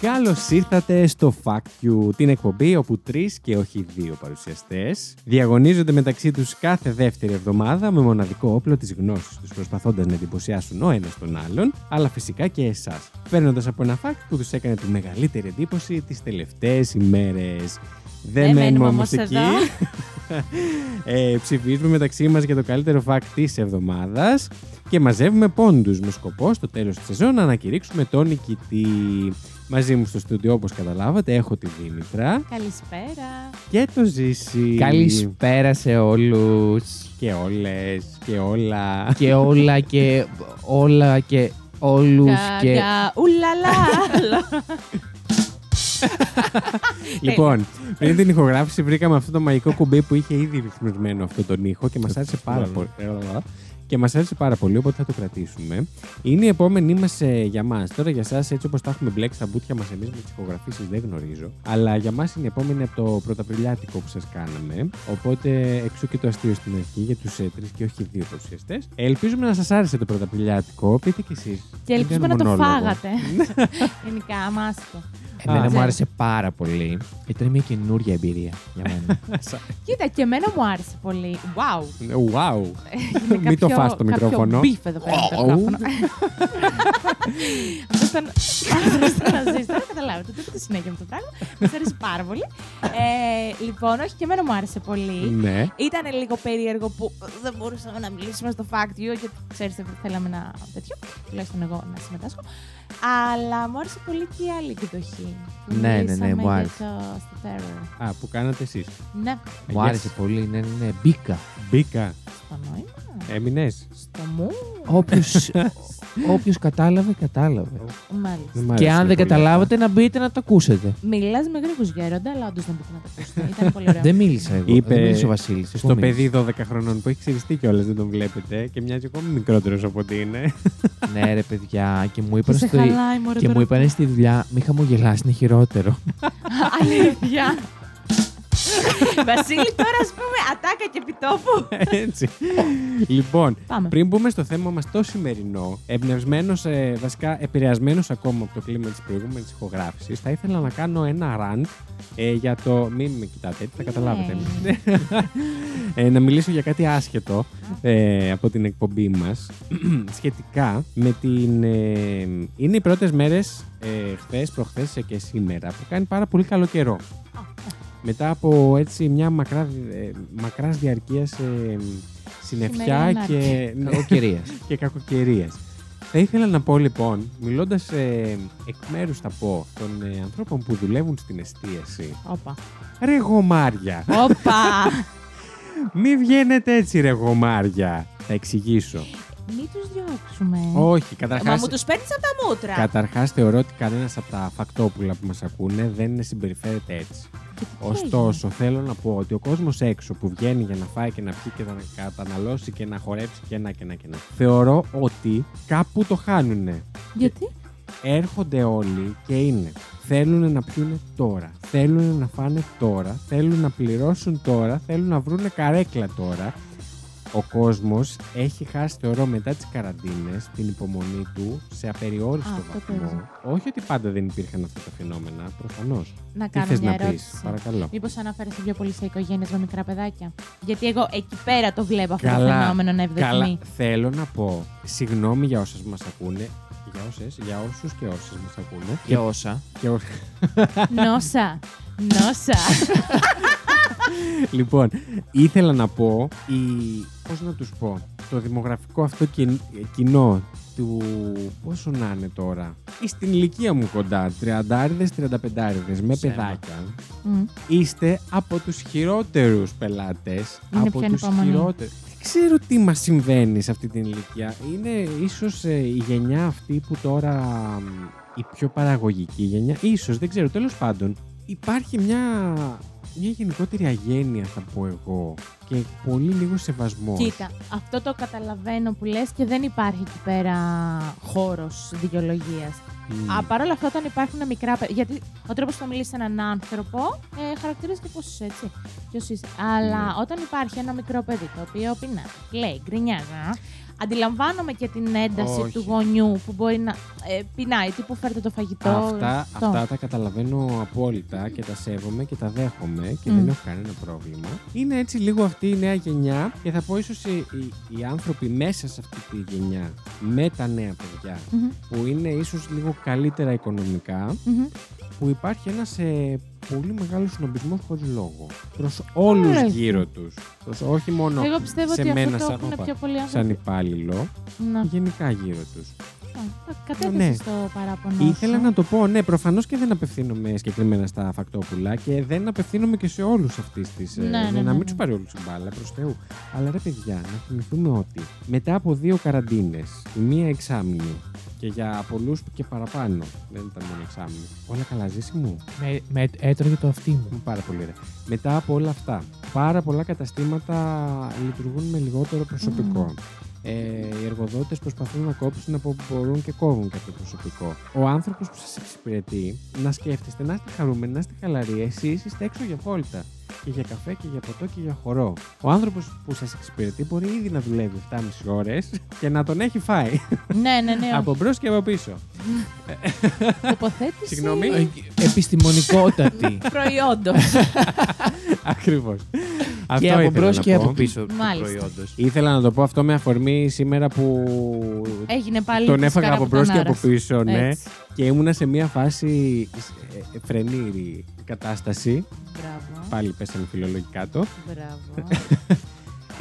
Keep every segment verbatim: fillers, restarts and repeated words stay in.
Καλώς ήρθατε στο Fact You, την εκπομπή όπου τρεις και όχι δύο παρουσιαστές διαγωνίζονται μεταξύ τους κάθε δεύτερη εβδομάδα με μοναδικό όπλο της γνώσης τους, προσπαθώντας να εντυπωσιάσουν ο ένας τον άλλον, αλλά φυσικά και εσάς, παίρνοντας από ένα fact που τους έκανε τη μεγαλύτερη εντύπωση τις τελευταίες ημέρες. Δεν ε, μένουμε όμως εκεί. ε, ψηφίζουμε μεταξύ μας για το καλύτερο fact της εβδομάδας και μαζεύουμε πόντους με σκοπό στο τέλος της σεζόν να ανακηρύξουμε τον νικητή. Μαζί μου στο στούντιο, όπως καταλάβατε, έχω τη Δήμητρα. Καλησπέρα. Και το Ζήση. Καλησπέρα σε όλους. Και όλες. Και όλα. Και όλα και όλα και όλους και... Ουλαλά. Λοιπόν, πριν την ηχογράφηση βρήκαμε αυτό το μαγικό κουμπί που είχε ήδη ρυθμισμένο αυτόν τον ήχο και μας άρεσε πάρα πολύ. Και μας άρεσε πάρα πολύ, οπότε θα το κρατήσουμε. Είναι η επόμενη μας ε, για μας. Τώρα για εσάς, έτσι όπως τα έχουμε μπλέξει στα μπουτια μας εμείς με τις ηχογραφήσεις, δεν γνωρίζω. Αλλά για μας είναι η επόμενη από το πρωταπριλιάτικο που σας κάναμε. Οπότε εξού και το αστείο στην αρχή για τους ε, τρεις και όχι δύο παρουσιαστές. Ελπίζουμε να σας άρεσε το πρωταπριλιάτικο. Πείτε κι εσείς. Και ελπίζουμε να το φάγατε. Γενικά, αμάστο. Εμένα μου άρεσε πάρα πολύ. Ήταν μια καινούρια εμπειρία για μένα. Κοίτα, και εμένα μου άρεσε πολύ. Wow. Wow. Μην το φας το μικρόφωνο. Μπιφ εδώ πέρα το μικρόφωνο. Αυτό ήταν. Αυτό ήταν. Τώρα καταλάβατε. Δεν το συνέχεια με το πράγμα. Μου άρεσε πάρα πολύ. Λοιπόν, όχι, και εμένα μου άρεσε πολύ. Ήταν λίγο περίεργο που δεν μπορούσαμε να μιλήσουμε στο Fact You, γιατί ξέρετε, θέλαμε ένα τέτοιο. Τουλάχιστον εγώ να συμμετάσχω. Αλλά μου άρεσε πολύ και η άλλη εκδοχή. Ναι, ναι, ναι, μου άρεσε. Α, που κάνατε εσείς. Ναι. Μου άρεσε πολύ, ναι, ναι. Μπήκα. Μπήκα. Στο νόημα. Έμεινες. Στο μου. Όποιος, όποιος κατάλαβε, κατάλαβε. Μάλιστα. Και αν δεν καταλάβατε, να μπείτε να το ακούσετε. Μιλάς με γρήγορους γέροντα, αλλά όντως δεν μπείτε να το ακούσετε. Ήταν πολύ ωραίο. Δεν μίλησα εγώ. Είπε, δεν μίλησε ο Βασίλης. Στο παιδί δώδεκα χρονών που έχει ξυριστεί κιόλας, δεν τον βλέπετε και μοιάζει ακόμα μικρότερος από ότι είναι. Ναι, ρε παιδιά, και μου είπαν, στο... και μου είπαν στη δουλειά, μη χαμογελάς, είναι χειρότερο. Αλήθεια. Βασίλη, τώρα ας πούμε ατάκα και επιτόπου. Έτσι. Λοιπόν, πάμε. Πριν μπούμε στο θέμα μας το σημερινό, εμπνευσμένος, ε, βασικά επηρεασμένος ακόμα από το κλίμα της προηγούμενης ηχογράφησης, θα ήθελα να κάνω ένα rant ε, για το... Μην με κοιτάτε έτσι, θα καταλάβετε. Yeah. ε, να μιλήσω για κάτι άσχετο ε, από την εκπομπή μας, σχετικά με την... Ε, είναι οι πρώτες μέρες, ε, χθες, προχθές και σήμερα, που κάνει πάρα πολύ καλό καιρό. Μετά από έτσι μια μακρά, μακράς διαρκείας ε, συννεφιά και, και κακοκαιρίας. Θα ήθελα να πω λοιπόν, μιλώντας ε, εκ μέρους θα πω, των ε, ανθρώπων που δουλεύουν στην εστίαση. Όπα. Ρε γομάρια. Όπα. Μη βγαίνετε έτσι ρε γομάρια. Θα εξηγήσω. Μην τους διώξουμε. Όχι, καταρχάς. Μα μου τους παίρνεις από τα μούτρα. Καταρχάς, θεωρώ ότι κανένας από τα φακτόπουλα που μας ακούνε δεν συμπεριφέρεται έτσι. Ωστόσο, θέλω να πω ότι ο κόσμος έξω που βγαίνει για να φάει και να πιει και να καταναλώσει και να χορέψει και να και να και να. Θεωρώ ότι κάπου το χάνουνε. Γιατί? Έρχονται όλοι και είναι. Θέλουν να πιούνε τώρα. Θέλουν να φάνε τώρα. Θέλουν να πληρώσουν τώρα. Θέλουν να βρούνε καρέκλα τώρα. Ο κόσμος έχει χάσει, θεωρώ, μετά τις καραντίνες την υπομονή του σε απεριόριστο Α, βαθμό. Όχι ότι πάντα δεν υπήρχαν αυτά τα φαινόμενα, προφανώς. Να κάνω μια να ερώτηση. Πεις, παρακαλώ. Μήπως αναφέρεσαι πιο πολύ σε οικογένειες με μικρά παιδάκια. Γιατί εγώ εκεί πέρα το βλέπω αυτό το φαινόμενο να ευδοκιμεί. Καλά, θέλω να πω, συγγνώμη για όσες μας ακούνε, για όσες, για όσους και όσες μας ακούνε. Και όσα. Και ό... Νόσα. Νόσα. Λοιπόν, ήθελα να πω, η... πώς να τους πω, το δημογραφικό αυτό κοιν... κοινό του πόσο να είναι τώρα, στην ηλικία μου κοντά, τριαντάριδες, τριανταπεντάριδες, με Σέρα. παιδάκια, mm. είστε από τους χειρότερους πελάτες, είναι από τους επόμενη. χειρότερους. Ξέρω τι μας συμβαίνει σε αυτή την ηλικία. Είναι ίσως ε, η γενιά αυτή που τώρα, η πιο παραγωγική γενιά, ίσως, δεν ξέρω, τέλος πάντων, υπάρχει μια... μια γενικότερη αγένεια, θα πω εγώ, και πολύ λίγο σεβασμό. Κοίτα, αυτό το καταλαβαίνω που λες και δεν υπάρχει εκεί πέρα χώρος δικαιολογίας. Mm. Α, παρ' όλα αυτά, όταν υπάρχουν μικρά παιδιά. Γιατί ο τρόπος που θα μιλήσεις σε έναν άνθρωπο ε, χαρακτηρίζεται πώς είσαι, έτσι. Ποιος είσαι. Αλλά mm. όταν υπάρχει ένα μικρό παιδί το οποίο πεινά, κλαίει, γκρινιάζει. Αντιλαμβάνομαι και την ένταση Όχι. του γονιού που μπορεί να ε, πεινάει, τύπου φέρτε το φαγητό. Αυτά, αυτά τα καταλαβαίνω απόλυτα και τα σέβομαι και τα δέχομαι και mm. δεν έχω κανένα πρόβλημα. Είναι έτσι λίγο αυτή η νέα γενιά και θα πω ίσως οι, οι, οι άνθρωποι μέσα σε αυτή τη γενιά με τα νέα παιδιά mm-hmm. που είναι ίσως λίγο καλύτερα οικονομικά mm-hmm. που υπάρχει ένας ε, πολύ μεγάλος συνομπισμός χωρίς λόγο προς όλους Λέχι. γύρω τους. Προς, όχι μόνο Εγώ πιστεύω σε ότι μένα σαν, όπα, σαν υπάλληλο, να. γενικά γύρω τους. Κατέβησες ναι. το παραπονό. Ήθελα να το πω, ναι, προφανώς και δεν απευθύνομαι συγκεκριμένα στα φακτόπουλα και δεν απευθύνομαι και σε όλους αυτής της. Ναι, ε, ναι, ναι, ναι, ναι. Να μην τους πάρει όλους την μπάλα, προς Θεού. Αλλά ρε παιδιά, να θυμηθούμε ότι μετά από δύο καραντίνες, μία εξάμηνη, και για πολλούς και παραπάνω, δεν ήταν μόνο εξάμηνη. Όλα καλά, Ζήση μου. Με, με έτρωγε το αυτί μου. Πάρα πολύ ρε. Μετά από όλα αυτά, πάρα πολλά καταστήματα λειτουργούν με λιγότερο προσωπικό. Mm. Ε, οι εργοδότες προσπαθούν να κόψουν από όπου μπορούν και κόβουν κάποιο προσωπικό. Ο άνθρωπος που σας εξυπηρετεί, να σκέφτεστε, να είστε χαρούμενοι, να είστε χαλαροί. Εσείς είστε έξω για βόλτα. Και για καφέ και για ποτό και για χορό. Ο άνθρωπος που σας εξυπηρετεί μπορεί ήδη να δουλεύει εφτάμισι ώρες και να τον έχει φάει. Ναι, ναι, ναι. Από μπρος και από πίσω. Τοποθέτηση. Συγγνώμη. Επιστημονικότατη. Προϊόντος. Ακριβώς. Αυτό και από μπρος και από πίσω. Μάλιστα. Ήθελα να το πω αυτό με αφορμή σήμερα που έγινε πάλι τον έφαγα από μπρος και από πίσω, ναι. Έτσι. Και ήμουνα σε μια φάση φρενήρη κατάσταση. Μπράβο. Πάλι πέσαμε φιλολογικά το. Μπράβο.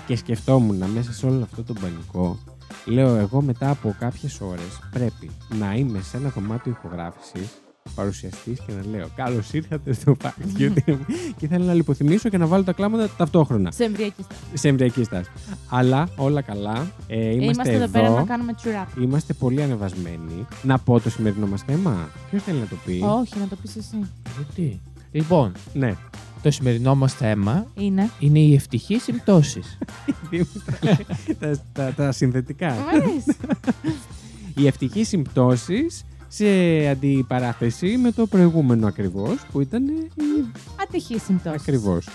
Και σκεφτόμουν μέσα σε όλο αυτό τον πανικό. Λέω εγώ μετά από κάποιες ώρες πρέπει να είμαι σε ένα δωμάτιο ηχογράφησης, παρουσιαστής και να λέω καλώς ήρθατε στο Fact You. Και θέλω να λιποθυμίσω και να βάλω τα κλάματα ταυτόχρονα. Σε εμβριακή στάση. Σε εμβριακή στάση. Αλλά όλα καλά. Ε, είμαστε είμαστε εδώ, εδώ πέρα να κάνουμε τσουράπ. Είμαστε πολύ ανεβασμένοι. Να πω το σημερινό μας θέμα. Ποιος θέλει να το πει? Όχι, να το πεις εσύ. Γιατί? Λοιπόν, ναι. Το σημερινό μας θέμα είναι, είναι οι ευτυχείς συμπτώσεις. τα, τα, τα συνθετικά. Οι ευτυχείς συμπτώσεις σε αντιπαράθεση με το προηγούμενο ακριβώς που ήταν οι ατυχείς συμπτώσεις. Ακριβώς.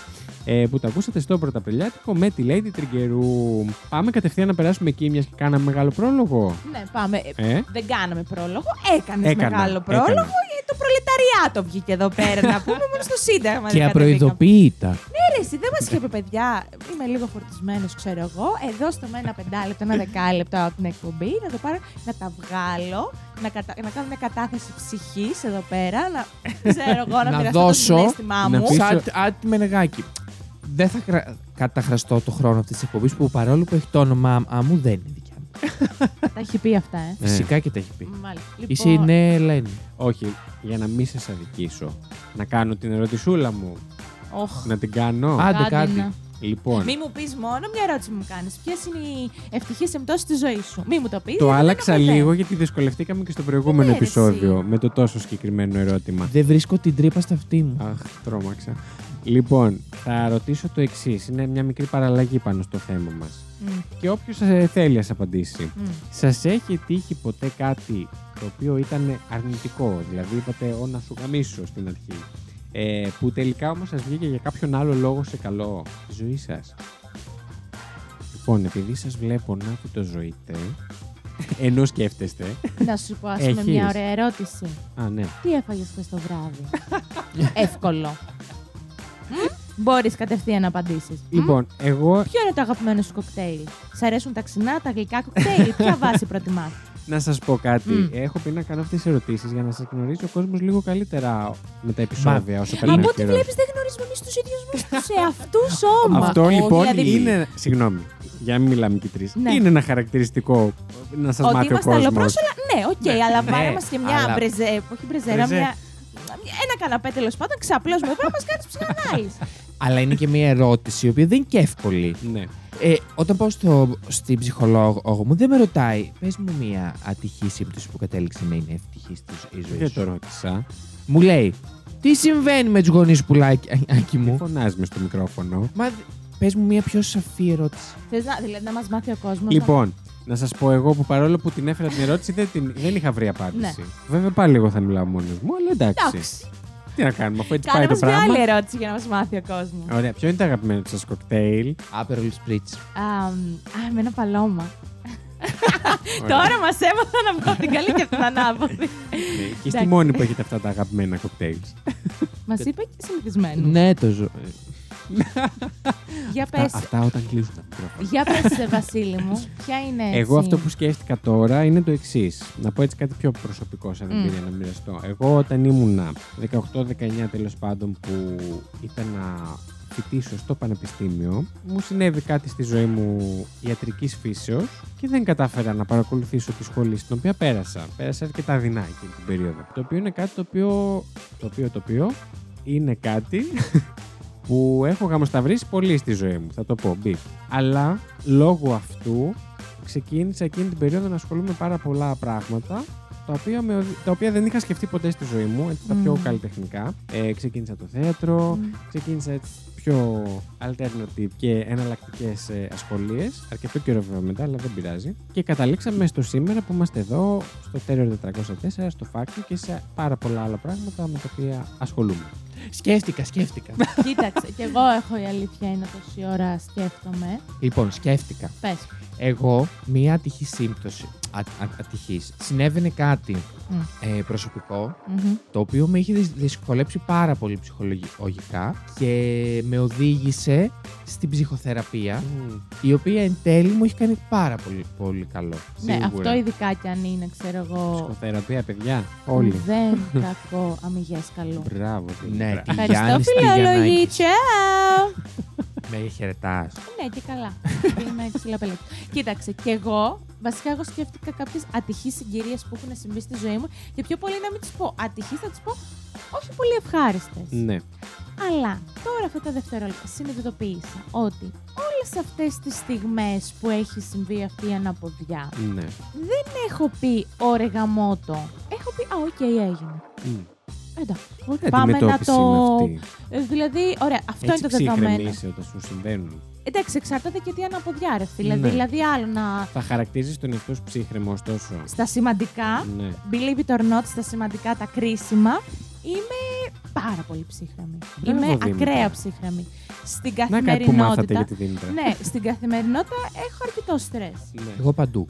Ε, που τα ακούσατε στο πρωταπριλιάτικο με τη Lady Trigger room. Πάμε κατευθείαν να περάσουμε εκεί, μιας και κάναμε μεγάλο πρόλογο. Ναι, πάμε. Ε? Δεν κάναμε πρόλογο, έκανες Έκανα. μεγάλο πρόλογο. Έκανα. Το προλεταριάτο βγήκε εδώ πέρα να πούμε μόνο στο Σύνταγμα. Και απροειδοποίητα. Ναι, ρε, εσύ δεν μας είχε πει, παιδιά. Είμαι λίγο φορτισμένος, ξέρω εγώ. Εδώ στο με ένα πεντάλεπτο, ένα δεκάλεπτο από την εκπομπή, να το πάρω, να τα βγάλω, να, κατα... να κάνω μια κατάθεση ψυχής εδώ πέρα. Να ξέρω εγώ, να μοιραστώ το συνέστημά μου. Σαν άτιμη νεγάκι. Δεν θα κρα... καταχραστώ το χρόνο αυτή τη εκπομπή που παρόλο που έχει το όνομά μου δεν είναι δικιά μου. Τα έχει πει αυτά, ε. Φυσικά και τα έχει πει. Είσαι η νέα Ελένη. Όχι, για να μην σας αδικήσω. Να κάνω την ερωτησούλα μου. Oh. Να την κάνω. Άντε κάτι. κάτι. Λοιπόν. Μη μου πεις μόνο μια ερώτηση μου κάνεις. Ποιες είναι οι ευτυχείς συμπτώσεις της ζωής σου? Μη μου το πεις. Το άλλαξα λίγο γιατί δυσκολευτήκαμε και στο προηγούμενο επεισόδιο με το τόσο συγκεκριμένο ερώτημα. Δεν βρίσκω την τρύπα στα αυτή μου. Αχ, τρόμαξα. Λοιπόν, θα ρωτήσω το εξής. Είναι μια μικρή παραλλαγή πάνω στο θέμα μας. Mm. Και όποιος ε, θέλει να σας απαντήσει. Mm. Σας έχει τύχει ποτέ κάτι το οποίο ήταν αρνητικό? Δηλαδή είπατε «Ω, να σου γαμίσω» στην αρχή. Ε, που τελικά όμως σας βγήκε για κάποιον άλλο λόγο σε καλό. Η ζωή σας. Λοιπόν, επειδή σας βλέπω να το ζωείτε, ενώ σκέφτεστε. Να σου πω, ας πούμε, μια ωραία ερώτηση. Α, ναι. Τι έφαγες χθες το βράδυ? Εύκολο. Mm? Μπορείς κατευθείαν να απαντήσεις. Λοιπόν, mm? εγώ... Ποιο είναι το αγαπημένο σου κοκτέιλ? Σ' αρέσουν τα ξινά, τα γλυκά κοκτέιλ? Ποια βάση προτιμάς? Να σας πω κάτι. Mm. Έχω πει να κάνω αυτές τις ερωτήσεις για να σας γνωρίζει ο κόσμος λίγο καλύτερα με τα επεισόδια. Όσο από ό,τι βλέπεις, δεν γνωρίζουμε εμείς τους ίδιους μας τους εαυτούς σώμα. Αυτό λοιπόν δηλαδή... είναι. Συγγνώμη, για να μην μιλάμε και τρεις. Ναι. Είναι ένα χαρακτηριστικό να σας μάθει ο κόσμος. Ότι είμαστε αλλοπρόσωλα, ναι, οκ, okay, αλλά πάρε μας και μια αλλά... μπρεζέ, όχι μπρεζέρα, μια. Ένα καναπέ τέλος πάντων, ξαπλώσουμε. Πρέπει να μας κάνεις ψυχανάλυση. Αλλά είναι και μια ερώτηση, η οποία δεν είναι και εύκολη. Ναι. Ε, όταν πάω στο, στην ψυχολόγο μου, δεν με ρωτάει, πες μου μια ατυχή σύμπτωση που κατέληξε να είναι ευτυχή στη ζωή σου. Δεν το ρώτησα. Μου λέει, τι συμβαίνει με τους γονείς πουλάκι, Άκη μου. Φωνάζει με στο μικρόφωνο. Μα πες μου μια πιο σαφή ερώτηση. Θες να, δηλαδή, να μας μάθει ο κόσμος. Λοιπόν, να, να σας πω εγώ που παρόλο που την έφερα την ερώτηση δεν, την, δεν είχα βρει απάντηση. Ναι. Βέβαια πάλι εγώ θα μιλάω μόνος μου, αλλά εντάξει. εντάξει. Τι να κάνουμε, αφού έτσι πάει το πράγμα. Κάνε μια άλλη ερώτηση για να μας μάθει ο κόσμος. Ωραία, ποιο είναι το αγαπημένο σας κοκτέιλ? Aperol Spritz. Α, με ένα παλώμα. Τώρα μας έμαθα να βγω την καλή και την ανάποδη. Και στη μόνη που έχετε αυτά τα αγαπημένα κοκτέιλς. Μας είπε και συνηθισμένο. Ναι, το ζω. Αυτά όταν κλείσουν τα μικρόφωνα. Για πες, Βασίλη μου, ποια είναι. Εγώ αυτό που σκέφτηκα τώρα είναι το εξής. Να πω έτσι κάτι πιο προσωπικό σαν εμπειρία να μοιραστώ. Εγώ όταν ήμουνα δεκαοκτώ δεκαεννιά τέλος πάντων που ήταν να φοιτήσω στο πανεπιστήμιο, μου συνέβη κάτι στη ζωή μου ιατρικής φύσεως και δεν κατάφερα να παρακολουθήσω τη σχολή στην οποία πέρασα. Πέρασα αρκετά δεινά εκείνη την περίοδο. Το οποίο είναι κάτι το οποίο. Το οποίο, το οποίο είναι κάτι. Που έχω γαμοσταυρίσει πολύ στη ζωή μου, θα το πω, μπιπ. Αλλά λόγω αυτού ξεκίνησα εκείνη την περίοδο να ασχολούμαι πάρα πολλά πράγματα τα οποία, με, τα οποία δεν είχα σκεφτεί ποτέ στη ζωή μου, έτσι, τα πιο mm. καλλιτεχνικά. Ε, ξεκίνησα το θέατρο, mm. ξεκίνησα έτσι, πιο alternative και εναλλακτικές ε, ασχολίες. Αρκετό καιρό βέβαια μετά, αλλά δεν πειράζει. Και καταλήξαμε στο σήμερα που είμαστε εδώ, στο Terror τετρακόσια τέσσερα, στο Fact You και σε πάρα πολλά άλλα πράγματα με τα οποία ασχολούμαι. Σκέφτηκα, σκέφτηκα. Κοίταξε, κι εγώ έχω, η αλήθεια είναι, τόση ώρα σκέφτομαι. Λοιπόν, σκέφτηκα. Πες. Εγώ, μία ατυχή σύμπτωση. Α, α, ατυχής. Συνέβαινε κάτι mm. ε, προσωπικό, mm-hmm. το οποίο με είχε δυσκολέψει πάρα πολύ ψυχολογικά και με οδήγησε στην ψυχοθεραπεία, mm. η οποία εν τέλει μου έχει κάνει πάρα πολύ, πολύ καλό. Ναι, σίγουρα. Αυτό ειδικά κι αν είναι, ξέρω εγώ. Ψυχοθεραπεία, παιδιά, όλοι. Δεν κακό, αμυγές καλό. Μπράβο, παιδιά. Ναι, ευχαριστώ, φιλόλογοι. Τσάου! Με χαιρετάς. Ναι, και καλά. Είμαι ξυλαπελέτη. Κοίταξε, κι εγώ. Βασικά, εγώ σκέφτηκα κάποιες ατυχείς συγκυρίες που έχουν συμβεί στη ζωή μου και πιο πολύ να μην τις πω ατυχείς, θα τις πω όχι πολύ ευχάριστες. Ναι. Αλλά τώρα αυτά τα δευτερόλεπτα συνειδητοποίησα ότι όλες αυτές τις στιγμές που έχει συμβεί αυτή η αναποδιά, ναι. δεν έχω πει «Ωρε γαμώτο». Έχω πει «Α, οκ, okay, έγινε». Mm. Εντάξει, πάμε να το... Ε, δηλαδή, ωραία, αυτό έτσι είναι το δεδομένο. Έτσι ψυχρεμίσαι όταν σου συμβαίνουν. Εντάξει, εξαρτάται και τι αναποδιά, ρε φίλε. Ναι. Δηλαδή, άλλο να. Θα χαρακτηρίζει τον εαυτό σου ψύχρεμο, ωστόσο. Στα σημαντικά, ναι. believe it or not, στα σημαντικά, τα κρίσιμα, είμαι πάρα πολύ ψύχρεμη. Δεν είμαι ακραία ψύχρεμη. Στην καθημερινότητα. Να, κάτι που μάθατε για τη Δήμητρα. Ναι, στην καθημερινότητα έχω αρκετό στρες. Ναι. Εγώ παντού.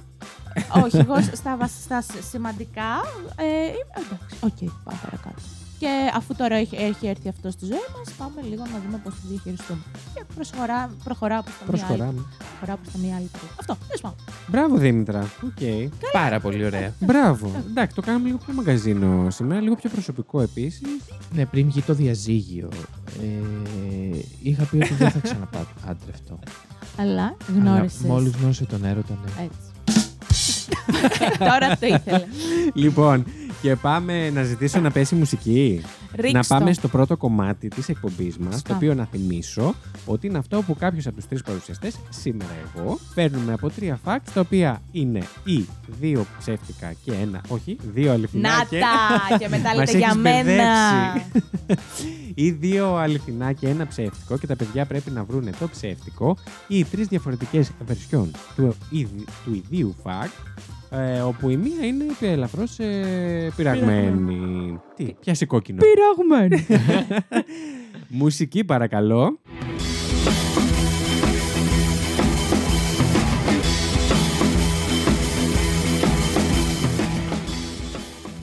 Όχι, εγώ στα, στα σημαντικά. Ε, εντάξει, οκ, okay, πάμε παρακάτω. Και αφού τώρα έχει, έχει έρθει αυτό στη ζωή μας, πάμε λίγο να δούμε πώς τη διαχειριστούμε. Και προσχωρά, προχωρά προς τα μία άλλη. άλλη. Αυτό, δεν σπάω. Μπράβο, Δήμητρα. Okay. Πάρα πολύ ωραία. Μπράβο. Εντάξει, το κάνουμε λίγο πιο μαγκαζίνο σήμερα, λίγο πιο προσωπικό επίσης. Ναι, πριν βγει το διαζύγιο, ε, είχα πει ότι δεν θα ξαναπάω άντρευτο. Αλλά γνώρισες. Μόλις γνώρισε τον έρωτα, ναι. Έτσι. Τώρα το ήθελα. Λοιπόν, και πάμε να ζητήσω να πέσει η μουσική. Ρίξτο. Να πάμε στο πρώτο κομμάτι της εκπομπής μας, το οποίο να θυμίσω ότι είναι αυτό που κάποιος από τους τρεις παρουσιαστές, σήμερα εγώ, παίρνουμε από τρία facts, τα οποία είναι ή δύο ψεύτικα και ένα, όχι, δύο αληθινάκια. Να τα! Και μετά λέτε για μένα. Ή δύο αληθινά και ένα ψεύτικο και τα παιδιά πρέπει να βρούνε το ψεύτικο ή τρεις διαφορετικές βερσιόν του, του ιδίου fact, Ε, όπου η μία είναι ελαφρώς ε, πειραγμένη. Τι, πιάσε κόκκινο. Πειραγμένη. Μουσική παρακαλώ.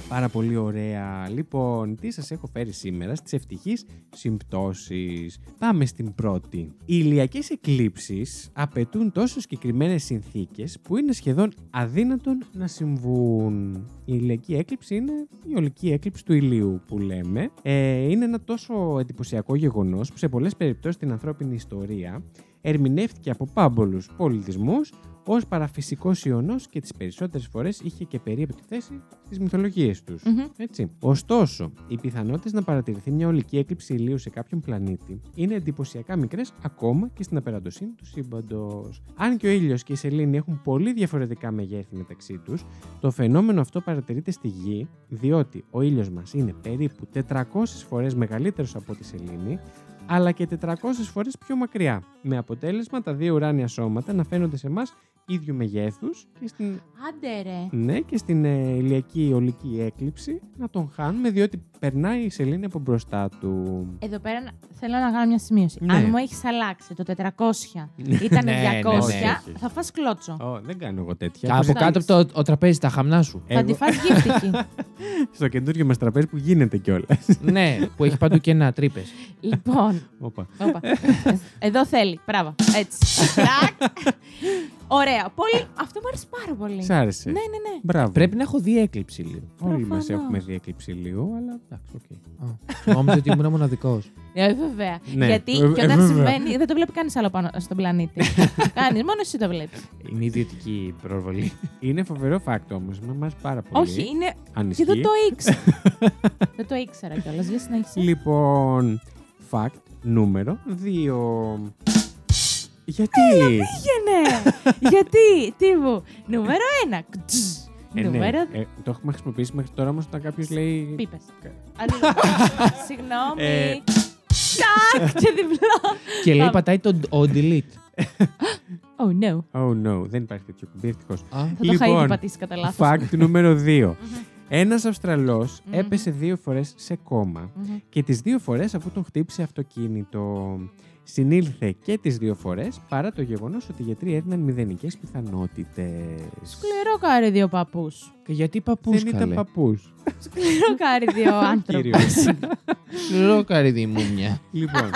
Πάρα πολύ ωραία. Λοιπόν, τι σας έχω φέρει σήμερα στις ευτυχείς συμπτώσεις. Πάμε στην πρώτη. Οι ηλιακές εκλήψεις απαιτούν τόσο συγκεκριμένες συνθήκες που είναι σχεδόν αδύνατον να συμβούν. Η ηλιακή έκλειψη είναι η ολική έκλειψη του ηλίου που λέμε. Ε, είναι ένα τόσο εντυπωσιακό γεγονός που σε πολλές περιπτώσεις στην ανθρώπινη ιστορία ερμηνεύτηκε από πάμπολους πολιτισμούς ως παραφυσικός ιονός και τις περισσότερες φορές είχε και περίπτωση θέση στις μυθολογίες τους. Mm-hmm. Έτσι. Ωστόσο, οι πιθανότητες να παρατηρηθεί μια ολική έκλειψη ηλίου σε κάποιον πλανήτη είναι εντυπωσιακά μικρές ακόμα και στην απεραντοσύνη του σύμπαντος. Αν και ο ήλιος και η σελήνη έχουν πολύ διαφορετικά μεγέθη μεταξύ τους, το φαινόμενο αυτό παρατηρείται στη Γη, διότι ο ήλιος μας είναι περίπου τετρακόσιες φορές μεγαλύτερος από τη σελήνη, αλλά και τετρακόσιες φορές πιο μακριά. Με αποτέλεσμα τα δύο ουράνια σώματα να φαίνονται σε εμάς ίδιου μεγέθους και στην, ναι, και στην ε, ηλιακή ολική έκλειψη να τον χάνουμε, διότι περνάει η σελήνη από μπροστά του. Εδώ πέρα θέλω να κάνω μια σημείωση. Ναι. Αν μου έχεις αλλάξει το τετρακόσια ήταν διακόσια, ναι, ναι, θα φας κλότσο. Oh, δεν κάνω εγώ τέτοια. Από κάτω από το ο, ο τραπέζι, τα χαμνά σου. Θα τη φας γύφτικη. Στο καινούργιο μας τραπέζι που γίνεται κιόλας. Ναι, που έχει παντού κενά, τρύπες. Λοιπόν. Οπα. Οπα. Εδώ θέλει. Μπράβο. Έτσι. Ωραία. Πολύ... Αυτό μου άρεσε πάρα πολύ. Σ' άρεσε. Ναι, ναι, ναι. Μπράβο. Πρέπει να έχω δει έκλειψη λίγο. Όλοι μας έχουμε δει έκλειψη λίγο, αλλά εντάξει, οκ. Νόμιζα ότι ήμουν μοναδικός. Ναι, βέβαια. Γιατί και όταν συμβαίνει, δεν το βλέπει κανείς άλλο πάνω στον πλανήτη. Κάνεις, μόνο εσύ το βλέπεις. Είναι ιδιωτική προβολή. Είναι φοβερό fact όμως. Με μας πάρα πολύ. Όχι, είναι. Και δεν το ήξερα. Δεν το ήξερα κιόλας. Για συνέχισε. Λοιπόν, fact νούμερο δύο. Γιατί? Έλα, πήγαινε! Γιατί, τι μου. Νούμερο ένα. Ε, νούμερο... Ναι. Ε, το έχουμε χρησιμοποιήσει μέχρι τώρα όμως όταν κάποιος λέει... Πίπες. Συγγνώμη. Τακ και διπλό. Και λέει πατάει το delete. Oh no. Oh no. Δεν υπάρχει τέτοιο κουμπί, ευτυχώς. Θα το είχα ήδη πατήσει κατά λάθος. Fact νούμερο δύο. Ένας Αυστραλός mm-hmm. έπεσε δύο φορές σε κόμμα mm-hmm. και τις δύο φορές αφού τον χτύπησε αυτοκίνητο. Συνήλθε και τις δύο φορές παρά το γεγονός ότι οι γιατροί έδιναν μηδενικές πιθανότητες. Σκληρό κάρι δύο παππούς. Και γιατί παππούς, δεν καλέ. Ήταν παππούς. Σκληρό κάρι δύο άνθρωπα. Σκληρό κάρι δύο μουμια. Λοιπόν.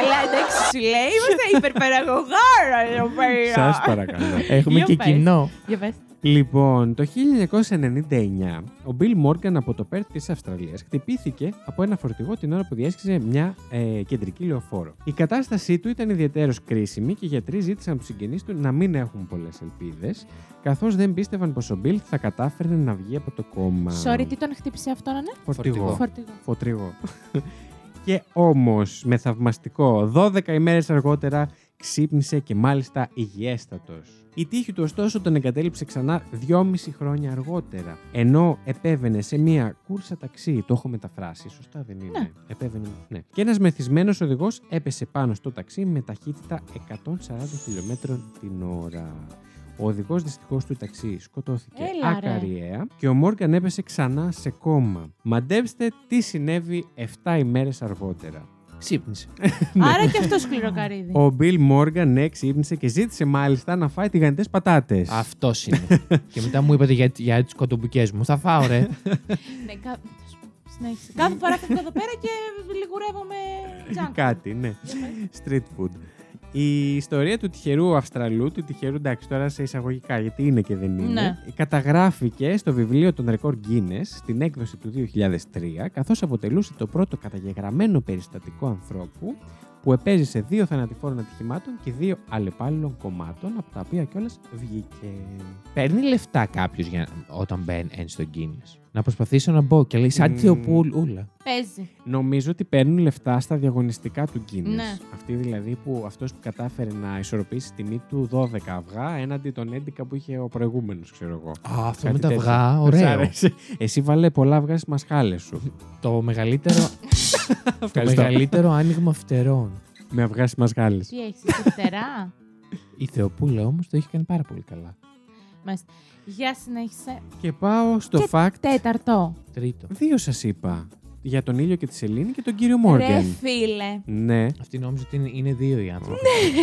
Καλά, εντάξει, σου λέει, είμαστε υπερπαραγωγάρα εδώ πέρα. Σας παρακαλώ. Έχουμε και κοινό. Λοιπόν, το χίλια εννιακόσια ενενήντα εννιά, ο Bill Morgan από το Perth της Αυστραλίας χτυπήθηκε από ένα φορτηγό την ώρα που διέσχιζε μια ε, κεντρική λεωφόρο. Η κατάστασή του ήταν ιδιαίτερως κρίσιμη και οι γιατροί ζήτησαν από τους συγγενείς του να μην έχουν πολλές ελπίδες, καθώς δεν πίστευαν πως ο Bill θα κατάφερνε να βγει από το κόμμα. Sorry, τι τον χτύπησε αυτόν, ναι? Φορτηγό. Φορτηγό. Και όμως, με θαυμαστικό, δώδεκα ημέρες αργότερα ξύπνησε και μάλιστα υγιέστατος. Η τύχη του ωστόσο τον εγκατέλειψε ξανά δυόμιση χρόνια αργότερα. Ενώ επέβαινε σε μία κούρσα ταξί, το έχω μεταφράσει, σωστά δεν είναι? Ναι. Επέβαινε, ναι. Και ένας μεθυσμένος οδηγός έπεσε πάνω στο ταξί με ταχύτητα εκατόν σαράντα χιλιόμετρων την ώρα. Ο οδηγός δυστυχώς του ταξί σκοτώθηκε ακαριέα και ο Μόργαν έπεσε ξανά σε κόμμα. Μαντέψτε τι συνέβη επτά ημέρες αργότερα. Ξύπνησε. Άρα και αυτό σκληροκαρύδι. Ο Bill Morgan, ναι, ξύπνησε και ζήτησε μάλιστα να φάει τηγανιτές πατάτες. Αυτός είναι. Και μετά μου είπατε για, για τις κοτομπουκές μου. Θα φάω, ρε. Ναι, κα... κάθε φορά φεύγω εδώ πέρα και λιγουρεύομαι junk. Κάτι, ναι. Street food. Η ιστορία του τυχερού Αυστραλού, του τυχερού, εντάξει, τώρα σε εισαγωγικά, γιατί είναι και δεν είναι, ναι, καταγράφηκε στο βιβλίο των ρεκόρ Guinness στην έκδοση του δύο χιλιάδες τρία, καθώς αποτελούσε το πρώτο καταγεγραμμένο περιστατικό ανθρώπου που επέζησε δύο θανατηφόρων ατυχημάτων και δύο αλλεπάλληλων κομμάτων, από τα οποία κιόλας βγήκε. Παίρνει λεφτά κάποιος για... όταν μπαίνει στο Guinness. Να προσπαθήσω να μπω και λέει σαν mm. θεοπούλουλα. Παίζει. Νομίζω ότι παίρνουν λεφτά στα διαγωνιστικά του Guinness. Ναι. Αυτή δηλαδή που αυτός που κατάφερε να ισορροπήσει τη τιμή του δώδεκα αυγά έναντι των έντεκα που είχε ο προηγούμενος, ξέρω εγώ. Α, αυτό κάτι με τα αυγά, ωραίο. Εσύ βάλε πολλά αυγά στις μασχάλες σου. Το μεγαλύτερο... το μεγαλύτερο άνοιγμα φτερών. Με αυγά στις μασχάλες. Τι έχεις, εσύ φτερά? Η Θεοπούλα όμως το έχει κάνει πάρα πολύ καλά. Μάλιστα. Για συνέχισε. Και πάω στο και fact. Τέταρτο. Τρίτο. Δύο σας είπα. Για τον ήλιο και τη σελήνη και τον κύριο Μόργαν. Ρε φίλε. Ναι. Αυτή νόμιζε ότι είναι, είναι δύο οι άνθρωποι. Ναι.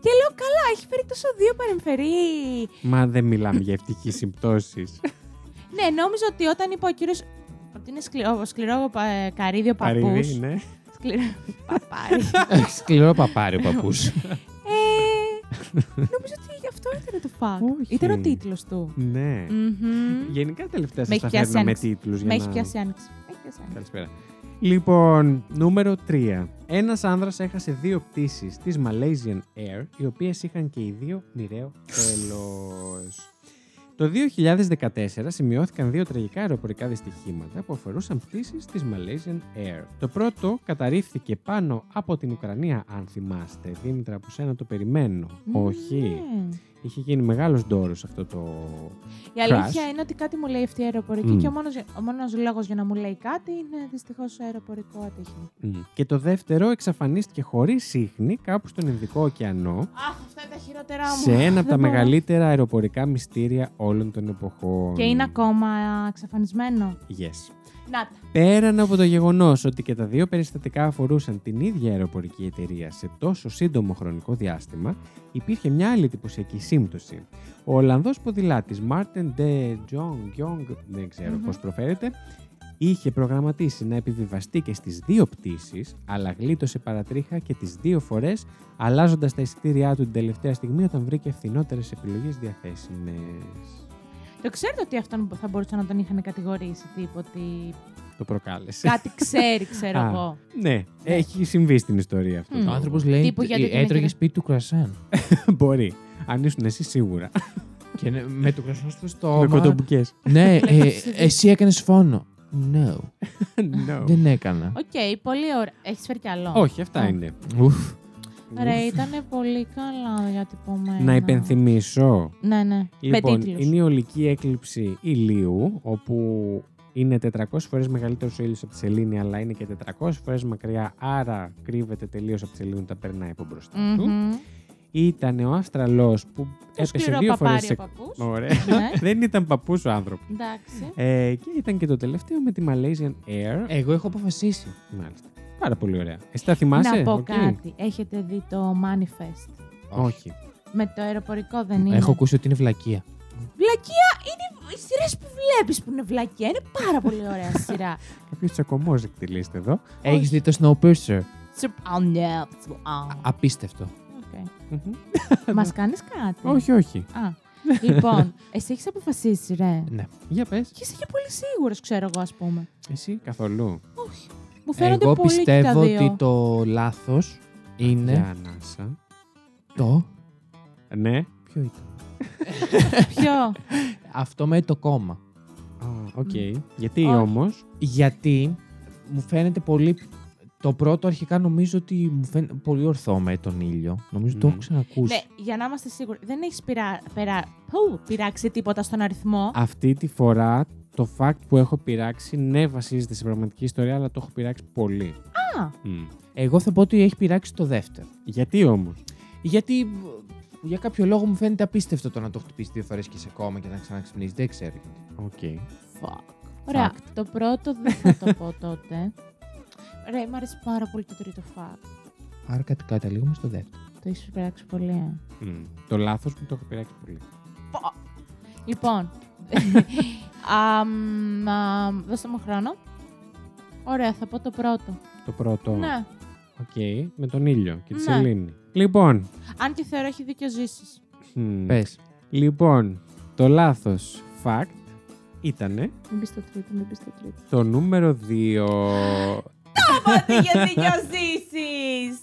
Και λέω καλά, έχει φέρει τόσο δύο παρεμφερεί. Μα δεν μιλάμε για ευτυχείς συμπτώσεις. Ναι, νόμιζα ότι όταν είπα ο κύριος ότι είναι σκληρό, σκληρό ε, καρύδιο παππούς. Καρύδι, ναι. Σκληρό παπάρι. Σκληρό παπάρι ο παππούς. Νομίζω ότι γι' αυτό ήταν το fact. Όχι. Ήταν ο τίτλος του. Ναι. Mm-hmm. Γενικά τελευταία σας αφαίρνω με τίτλους. Με έχει πιάσει άνοιξη. Καλησπέρα. Λοιπόν, νούμερο τρία. Ένας άνδρας έχασε δύο πτήσεις της Malaysian Air, οι οποίες είχαν και οι δύο μοιραίο τέλος. Το δύο χιλιάδες δεκατέσσερα σημειώθηκαν δύο τραγικά αεροπορικά δυστυχήματα που αφορούσαν πτήσεις της Malaysian Air. Το πρώτο καταρρίφθηκε πάνω από την Ουκρανία, αν θυμάστε. Δήμητρα, από σένα το περιμένω. Mm. Όχι. Mm. Είχε γίνει μεγάλος ντόρος αυτό το crash. Η αλήθεια είναι ότι κάτι μου λέει αυτή η αεροπορική mm. και ο μόνος, ο μόνος λόγος για να μου λέει κάτι είναι δυστυχώς αεροπορικό ατύχημα. Mm. Και το δεύτερο εξαφανίστηκε χωρίς σύχνη κάπου στον Ινδικό ωκεανό. Αχ, αυτά είναι τα χειρότερά μου. Σε ένα από τα μεγαλύτερα αεροπορικά μυστήρια όλων των εποχών. Και είναι ακόμα εξαφανισμένο. Yes. Νάτα. Πέραν από το γεγονός ότι και τα δύο περιστατικά αφορούσαν την ίδια αεροπορική εταιρεία σε τόσο σύντομο χρονικό διάστημα, υπήρχε μια άλλη εντυπωσιακή σύμπτωση. Ο Ολλανδός ποδηλάτης Martin De Jong, δεν ξέρω mm-hmm. πώς προφέρεται, είχε προγραμματίσει να επιβιβαστεί και στις δύο πτήσεις, αλλά γλίτωσε παρατρίχα και τις δύο φορές, αλλάζοντας τα εισιτήριά του την τελευταία στιγμή όταν βρήκε φθηνότερες επιλογές διαθέσιμες. Το ξέρετε ότι αυτόν θα μπορούσαν να τον είχαν κατηγορήσει τίποτη. Το προκάλεσε. Κάτι ξέρει, ξέρω Α, εγώ. Ναι. ναι, έχει συμβεί στην ιστορία αυτό. Mm. Ο άνθρωπος λέει ότι έτρωγε και... σπίτι του κρασάν. Μπορεί. Αν ήσουν εσύ σίγουρα. Και με το κρασάν στο στόμα. Με κοντομπουκές. Ναι, ε, εσύ έκανες φόνο. No. no. Δεν έκανα. Οκ, okay, πολύ ωραία. Έχεις φέρει κι άλλο. Όχι, αυτά oh. είναι. Ουφ. Ρε, ήτανε πολύ καλά διατυπωμένα. Να υπενθυμίσω. Ναι, ναι. Λοιπόν, είναι η ολική έκλειψη ηλίου, όπου είναι τετρακόσιες φορές μεγαλύτερος ο ήλιος από τη σελήνη, αλλά είναι και τετρακόσιες φορές μακριά, άρα κρύβεται τελείως από τη σελήνη όταν περνάει από μπροστά mm-hmm. του. Ήτανε ο Αυστραλός που το έπεσε δύο φορές. Σε... Ωραία. Ναι. Δεν ήταν παππούς ο άνθρωπος. Ε, και ήταν και το τελευταίο με τη Malaysian Air. Εγώ έχω αποφασίσει. Μάλιστα. Πάρα πολύ ωραία. Εσύ τα θυμάσαι? Να πω okay. κάτι. Έχετε δει το Manifest? Όχι. Με το αεροπορικό δεν είναι. Έχω ακούσει ότι είναι βλακεία. Βλακεία είναι οι σειρές που βλέπεις που είναι βλακεία. Είναι πάρα πολύ ωραία σειρά. Κάποιος τσακωμός εκτελείστε εδώ. Έχεις δει το Snowpiercer? Απίστευτο. Μας κάνεις κάτι? Όχι, όχι. Λοιπόν, εσύ έχεις αποφασίσει, ρε. Ναι. Για πες. Και είσαι και πολύ σίγουρος, ξέρω εγώ, ας πούμε. Εσύ καθόλου? Όχι. Εγώ πιστεύω ότι το λάθος είναι. Για ανάσα. Το. Ναι. Ποιο ήταν? Ποιο? Αυτό με το κόμμα. Οκ. Okay. Mm. Γιατί oh. όμως? Γιατί μου φαίνεται πολύ. Το πρώτο αρχικά νομίζω ότι μου φαίνεται πολύ ορθό με τον ήλιο. Νομίζω mm. το έχω ξανακούσει. Ναι, για να είμαστε σίγουροι. Δεν έχεις πειρά... Πειρά... πειράξει τίποτα στον αριθμό. Αυτή τη φορά. Το fact που έχω πειράξει, ναι, βασίζεται σε πραγματική ιστορία, αλλά το έχω πειράξει πολύ. Α! Mm. Εγώ θα πω ότι έχει πειράξει το δεύτερο. Γιατί όμως? Γιατί για κάποιο λόγο μου φαίνεται απίστευτο το να το χτυπήσει δύο φορές και σε κόμμα και να ξαναξυπνήσει. Δεν ξέρω. Οκ. Okay. Fuck. Ωραία. Fact. Το πρώτο δεν θα το πω τότε. Ρε, μου αρέσει πάρα πολύ το τρίτο fact. Άρα κάτι καταλήγουμε στο δεύτερο. Το έχεις πειράξει πολύ, ε. Mm. Το λάθος που το έχω πειράξει πολύ. Fuck. Λοιπόν. Um, um, δώστε μου χρόνο. Ωραία, θα πω το πρώτο. Το πρώτο. Ναι. Οκ, okay, με τον ήλιο και τη ναι. σελήνη. Λοιπόν. Αν και θεωρώ έχει δίκιο Ζήσης. Mm. Πες. Λοιπόν, το λάθος fact ήτανε. Μην πεις το τρίτο, μην πεις το τρίτο. Το νούμερο δύο. Τόπα, τι είχε δίκιο Ζήσης.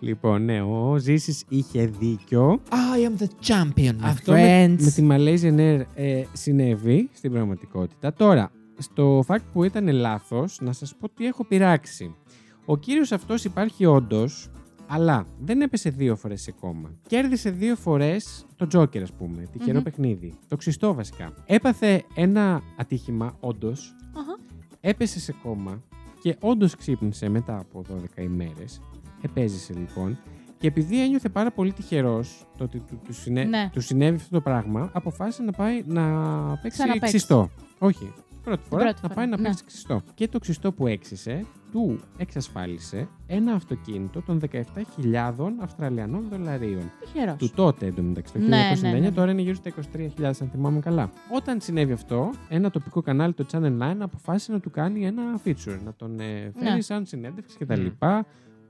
Λοιπόν, ναι, ο Ζήσης είχε δίκιο. I am the champion, my αυτό friends. Με, με τη Malaysian Air ε, συνέβη στην πραγματικότητα. Τώρα, στο fact που ήταν λάθος, να σας πω τι έχω πειράξει. Ο κύριος αυτός υπάρχει όντως, αλλά δεν έπεσε δύο φορές σε κόμμα. Κέρδισε δύο φορές το τζόκερ, ας πούμε, τυχερό mm-hmm. παιχνίδι. Το ξιστό βασικά. Έπαθε ένα ατύχημα, όντως. Uh-huh. Έπεσε σε κόμμα και όντως ξύπνησε μετά από δώδεκα ημέρες. Επέζησε λοιπόν και επειδή ένιωθε πάρα πολύ τυχερός το ότι του, του, συνέ... ναι. του συνέβη αυτό το πράγμα, αποφάσισε να πάει να παίξει ξιστό. Όχι, πρώτη φορά, πρώτη να φορά. πάει να παίξει ναι. ξιστό. Και το ξιστό που έξισε, του εξασφάλισε ένα αυτοκίνητο των δεκαεπτά χιλιάδες Αυστραλιανών δολαρίων. Τυχερός. Του τότε εντωμεταξύ, το χίλια εννιακόσια ενενήντα εννέα, ναι, ναι, ναι. Τώρα είναι γύρω στα είκοσι τρεις χιλιάδες αν θυμάμαι καλά. Όταν συνέβη αυτό, ένα τοπικό κανάλι, το Channel εννέα, αποφάσισε να του κάνει ένα feature, να τον ε, φέρει ναι. σαν συνέντευξη κτλ.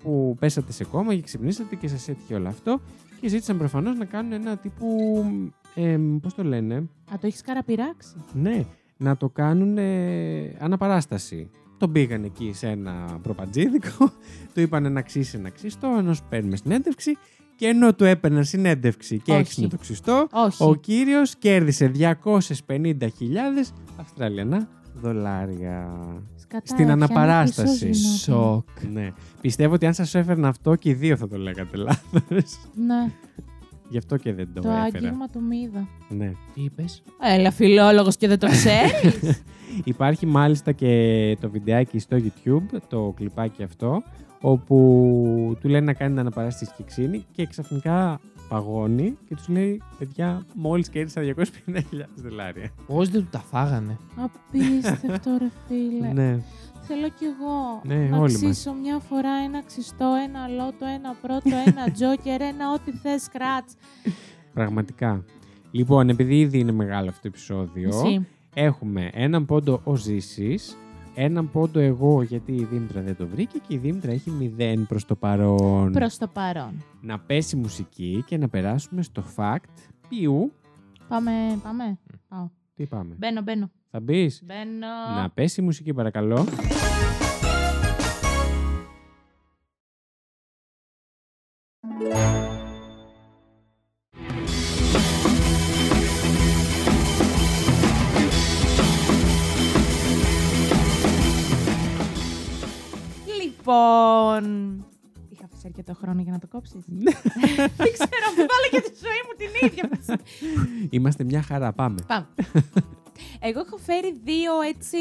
Που πέσατε σε κόμμα και ξυπνήσατε και σας έτυχε όλο αυτό. και ζήτησαν προφανώς να κάνουν ένα τύπου, ε, πώς το λένε... Α, το έχεις καραπειράξει. Ναι, να το κάνουν ε, αναπαράσταση. Τον πήγαν εκεί σε ένα προπαντζίδικο, του είπαν να ξύσει ένα ξύστο, ενώ σου παίρνουμε συνέντευξη, και ενώ του έπαιρναν συνέντευξη και έξινε το ξυστό, όχι, ο κύριος κέρδισε διακόσιες πενήντα χιλιάδες Αυστραλιανά δολάρια. Σκατά, στην αναπαράσταση. Σοκ. Ναι. Πιστεύω ότι αν σας έφερνα αυτό και οι δύο θα το λέγατε λάθος. Ναι. Γι' αυτό και δεν το, το έφερα. Το άγγιγμα του Μίδα. Ναι. Τι είπες? Έλα, φιλόλογος και δεν το ξέρεις. Υπάρχει μάλιστα και το βιντεάκι στο YouTube, το κλιπάκι αυτό, όπου του λένε να κάνει την αναπαράσταση στη Κυξίνη και ξαφνικά παγώνει και τους λέει, παιδιά, μόλις κέρδισα διακόσιες πενήντα χιλιάδες δολάρια Πώς δεν του τα φάγανε. Απίστευτο ρε φίλε. Ναι. Θέλω κι εγώ ναι, να ξύσω μας μια φορά ένα ξυστό, ένα λότο, ένα πρώτο, ένα τζόκερ, ένα ό,τι θες σκράτς. Πραγματικά. Λοιπόν, επειδή ήδη είναι μεγάλο αυτό το επεισόδιο, εσύ, έχουμε έναν πόντο ο Ζήσης, έναν πόντο εγώ γιατί η Δήμητρα δεν το βρήκε και η Δήμητρα έχει μηδέν προς το παρόν. Προς το παρόν. Να πέσει μουσική και να περάσουμε στο fact ποιου. Πάμε, πάμε. Πάω. Τι πάμε. Μπαίνω, μπαίνω. Θα μπεις. Μπαίνω. Να πέσει η μουσική παρακαλώ. Λοιπόν, είχα αφήσει αρκετό χρόνο για να το κόψεις. Δεν ξέρω, βάλω και τη ζωή μου την ίδια. Είμαστε μια χαρά, πάμε. Πάμε. Εγώ έχω φέρει δύο έτσι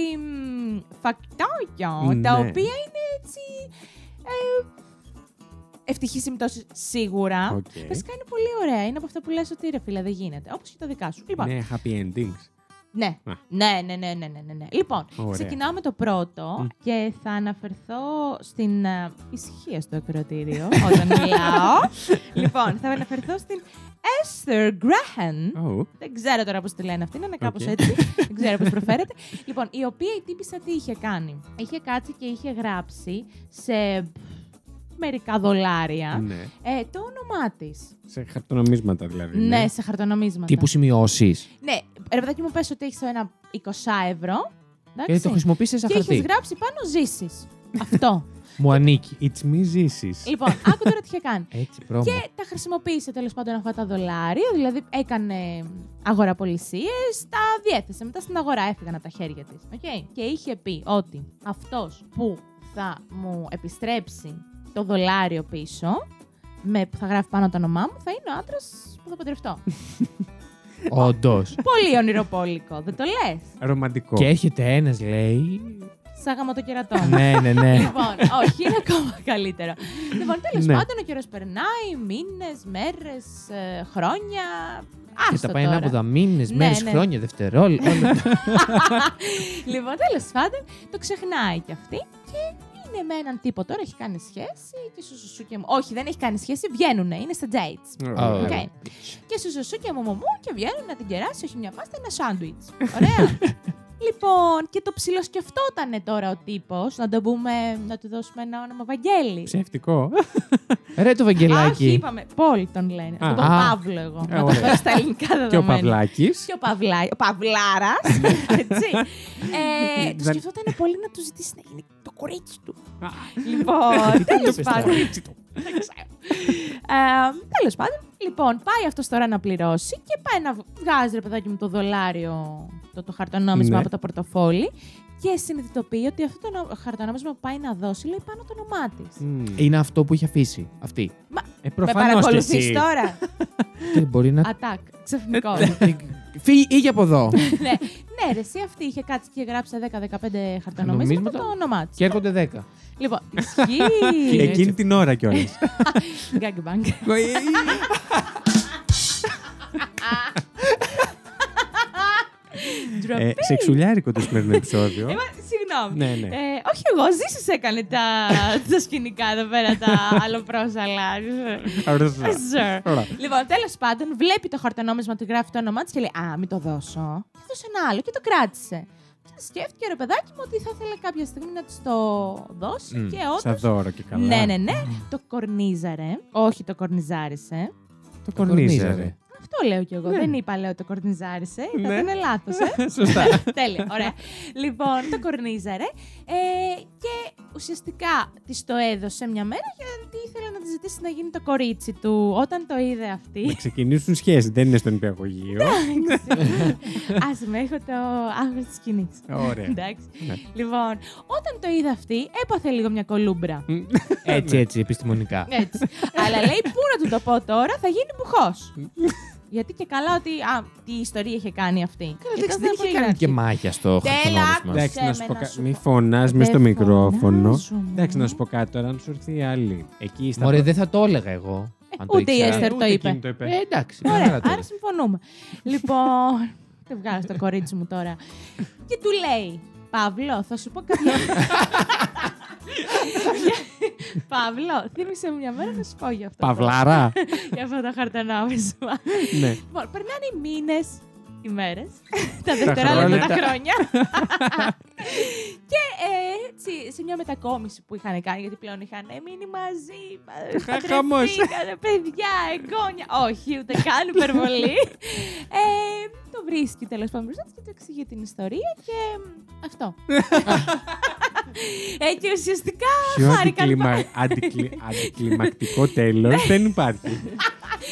φακτάκια, ναι, τα οποία είναι έτσι ε, ευτυχή συμπτώσεις σίγουρα. Okay. Βασικά είναι πολύ ωραία. Είναι από αυτά που λες ότι ρε φίλε δεν γίνεται. Όπως και τα δικά σου. Λοιπόν, ναι, happy endings. Ναι, ah. ναι, ναι, ναι, ναι, ναι, ναι. Λοιπόν, ωραία, ξεκινάω με το πρώτο mm. και θα αναφερθώ στην uh, ησυχία στο ακροατήριο όταν μιλάω. Λοιπόν, θα αναφερθώ στην Esther Graham. Oh. Δεν ξέρω τώρα πώς τη λένε αυτή, είναι κάπως okay. έτσι. Δεν ξέρω πώς προφέρεται. Λοιπόν, η οποία η τύπησα τι είχε κάνει. Είχε κάτσει και είχε γράψει σε μερικά δολάρια ναι. ε, το όνομά της. Σε χαρτονομίσματα δηλαδή. Ναι, ναι, σε χαρτονομίσματα. Τύπου σημειώσεις. Ναι, ρε παιδάκι μου πες ότι έχεις ένα είκοσι ευρώ Και το χρησιμοποίησες σε χαρτί. Και έχεις γράψει πάνω Ζήσεις. Αυτό. Μου ανήκει. It's me, Ζήσεις. Λοιπόν, άκου τώρα τι είχε κάνει. Έτσι, και τα χρησιμοποίησε τέλος πάντων αυτά τα δολάρια, δηλαδή έκανε αγοραπολισίες, τα διέθεσε. Μετά στην αγορά έφυγαν από τα χέρια της. Okay. Και είχε πει ότι αυτός που θα μου επιστρέψει το δολάριο πίσω, με, που θα γράφει πάνω το όνομά μου, θα είναι ο άντρας που θα παντρευτώ. Όντως. Πολύ ονειροπόλικο, δεν το λες. Ρομαντικό. Και έχετε ένας, λέει, σαν γαμματοκερατό. Ναι, ναι, ναι. Λοιπόν, όχι, είναι ακόμα καλύτερο. Λοιπόν, τέλος πάντων, ο καιρός περνάει, μήνες, μέρες, χρόνια. Και τα πάει ανάποδα μήνες, μέρες, χρόνια, δευτερόλεπτα. Λοιπόν, τέλος πάντων, το ξεχνάει κι αυτή και είναι με έναν τύπο τώρα, έχει κάνει σχέση και σου σουσού και μου. Όχι, δεν έχει κάνει σχέση, βγαίνουνε, είναι στα dates. Oh. Okay. Και σου σουσού και μου μου μου και βγαίνουν να την κεράσει, όχι μια πάστα, ένα σάντουιτς. Ωραία. Λοιπόν, και το ψιλοσκεφτότανε τώρα ο τύπος, να το πούμε, να του δώσουμε ένα όνομα Βαγγέλη. Ψευτικό. Ρε το Βαγγελάκι. Αχ, είπαμε, Πολ τον λένε. Α, τον α, Παύλο εγώ, ε, να το δω στα ελληνικά δεδομένα. Και ο Παυλάκης. Και ο, Παυλά, ο Παυλάρας, έτσι. ε, το σκεφτότανε πολύ να του ζητήσει να γίνει το κορίτσι του. Λοιπόν, τέλος πάντων. Δεν ξέρω. ε, τέλος πάντων, λοιπόν, πάει αυτός τώρα να πληρώσει και πάει να βγάζει ρε παιδάκι μου το δολάριο, το, το χαρτονόμισμα ναι. από το πορτοφόλι και συνειδητοποιεί ότι αυτό το χαρτονόμισμα που πάει να δώσει λέει πάνω το όνομά της. Mm. Είναι αυτό που είχε αφήσει αυτή. Μα, ε, με παρακολουθείς τώρα. Μπορεί να... Ατάκ, ξαφνικό. Φύγει από εδώ. Ναι, ρε, εσύ αυτή είχε κάτσει και γράψει δέκα με δεκαπέντε χαρτονομίσματα το όνομά της. Και έρχονται δέκα Λοιπόν, ισχύει. Εκείνη την ώρα κιόλας. Γκάγκμπανγκ. Ε, σεξουλιάρικο το σημερινό επεισόδιο. ε, συγγνώμη. Ναι, ναι. Ε, όχι εγώ, Ζήσης έκανε τα, τα σκηνικά εδώ πέρα, τα αλλοπρόσαλα. Λοιπόν, τέλος πάντων, βλέπει το χαρτονόμισμα ότι γράφει το όνομά της και λέει «Α, μην το δώσω». Και δώσε ένα άλλο και το κράτησε. Και σκέφτηκε ρε παιδάκι μου ότι θα ήθελε κάποια στιγμή να της το δώσει. Mm, και όντως, σαν δώρο και καλά. Ναι, ναι, ναι. Το κορνίζαρε. Όχι, το κορνιζάρισε. Το κορνίζαρε. Αυτό λέω κι εγώ. Ναι. Δεν είπα, λέω, το κορνιζάρισε. Ναι. Θα ήταν λάθος. Ε? Σωστά. Τέλεια. Ωραία. Λοιπόν, το κορνίζαρε. Ε, και ουσιαστικά της το έδωσε μια μέρα γιατί ήθελε να τη ζητήσει να γίνει το κορίτσι του. Όταν το είδε αυτή. Να ξεκινήσουν σχέση. Δεν είναι στον υπηαγωγείο. Άσε με, έχω το άγχος της σκηνής. Ωραία. Εντάξει. Ναι. Λοιπόν, όταν το είδε αυτή, έπαθε λίγο μια κολούμπρα. Έτσι, έτσι, επιστημονικά. Έτσι. Αλλά λέει, πού να του το πω τώρα, θα γίνει μπουχός. Γιατί και καλά ότι. Α, τι ιστορία είχε κάνει αυτή. Καλά, δεν είχε κάνει και μάχια στο χαρτονόμισμα. Μη φωνάς μες στο μικρόφωνο. Εντάξει, να σου πω κάτι τώρα, να σου έρθει η άλλη. Μωρέ, δεν θα το έλεγα εγώ. Ούτε η Έστερ το είπε. Εντάξει. Ωραία, άρα συμφωνούμε. Λοιπόν. Δεν βγάλω στο κορίτσι μου τώρα. Και του λέει, Παύλο, θα σου πω κάτι. Παύλο, θύμισε μια μέρα θα σου πω για αυτό. Παυλάρα! Για αυτό το χαρτονόμισμα. Λοιπόν, περνάνε οι μήνες, οι μέρες, τα δευτερόλεπτα, τα χρόνια. Και έτσι, σε μια μετακόμιση που είχαν κάνει, γιατί πλέον είχαν μείνει μαζί, παντρευτήκανε, παιδιά, εγγόνια. Όχι, ούτε καν υπερβολή. Το βρίσκει τέλος πάντων μπροστά και του εξηγεί την ιστορία και αυτό. Ε, και ουσιαστικά χάρηκαν αντικλιμα... αντικλι... αντικλιμακτικό τέλος δεν υπάρχει.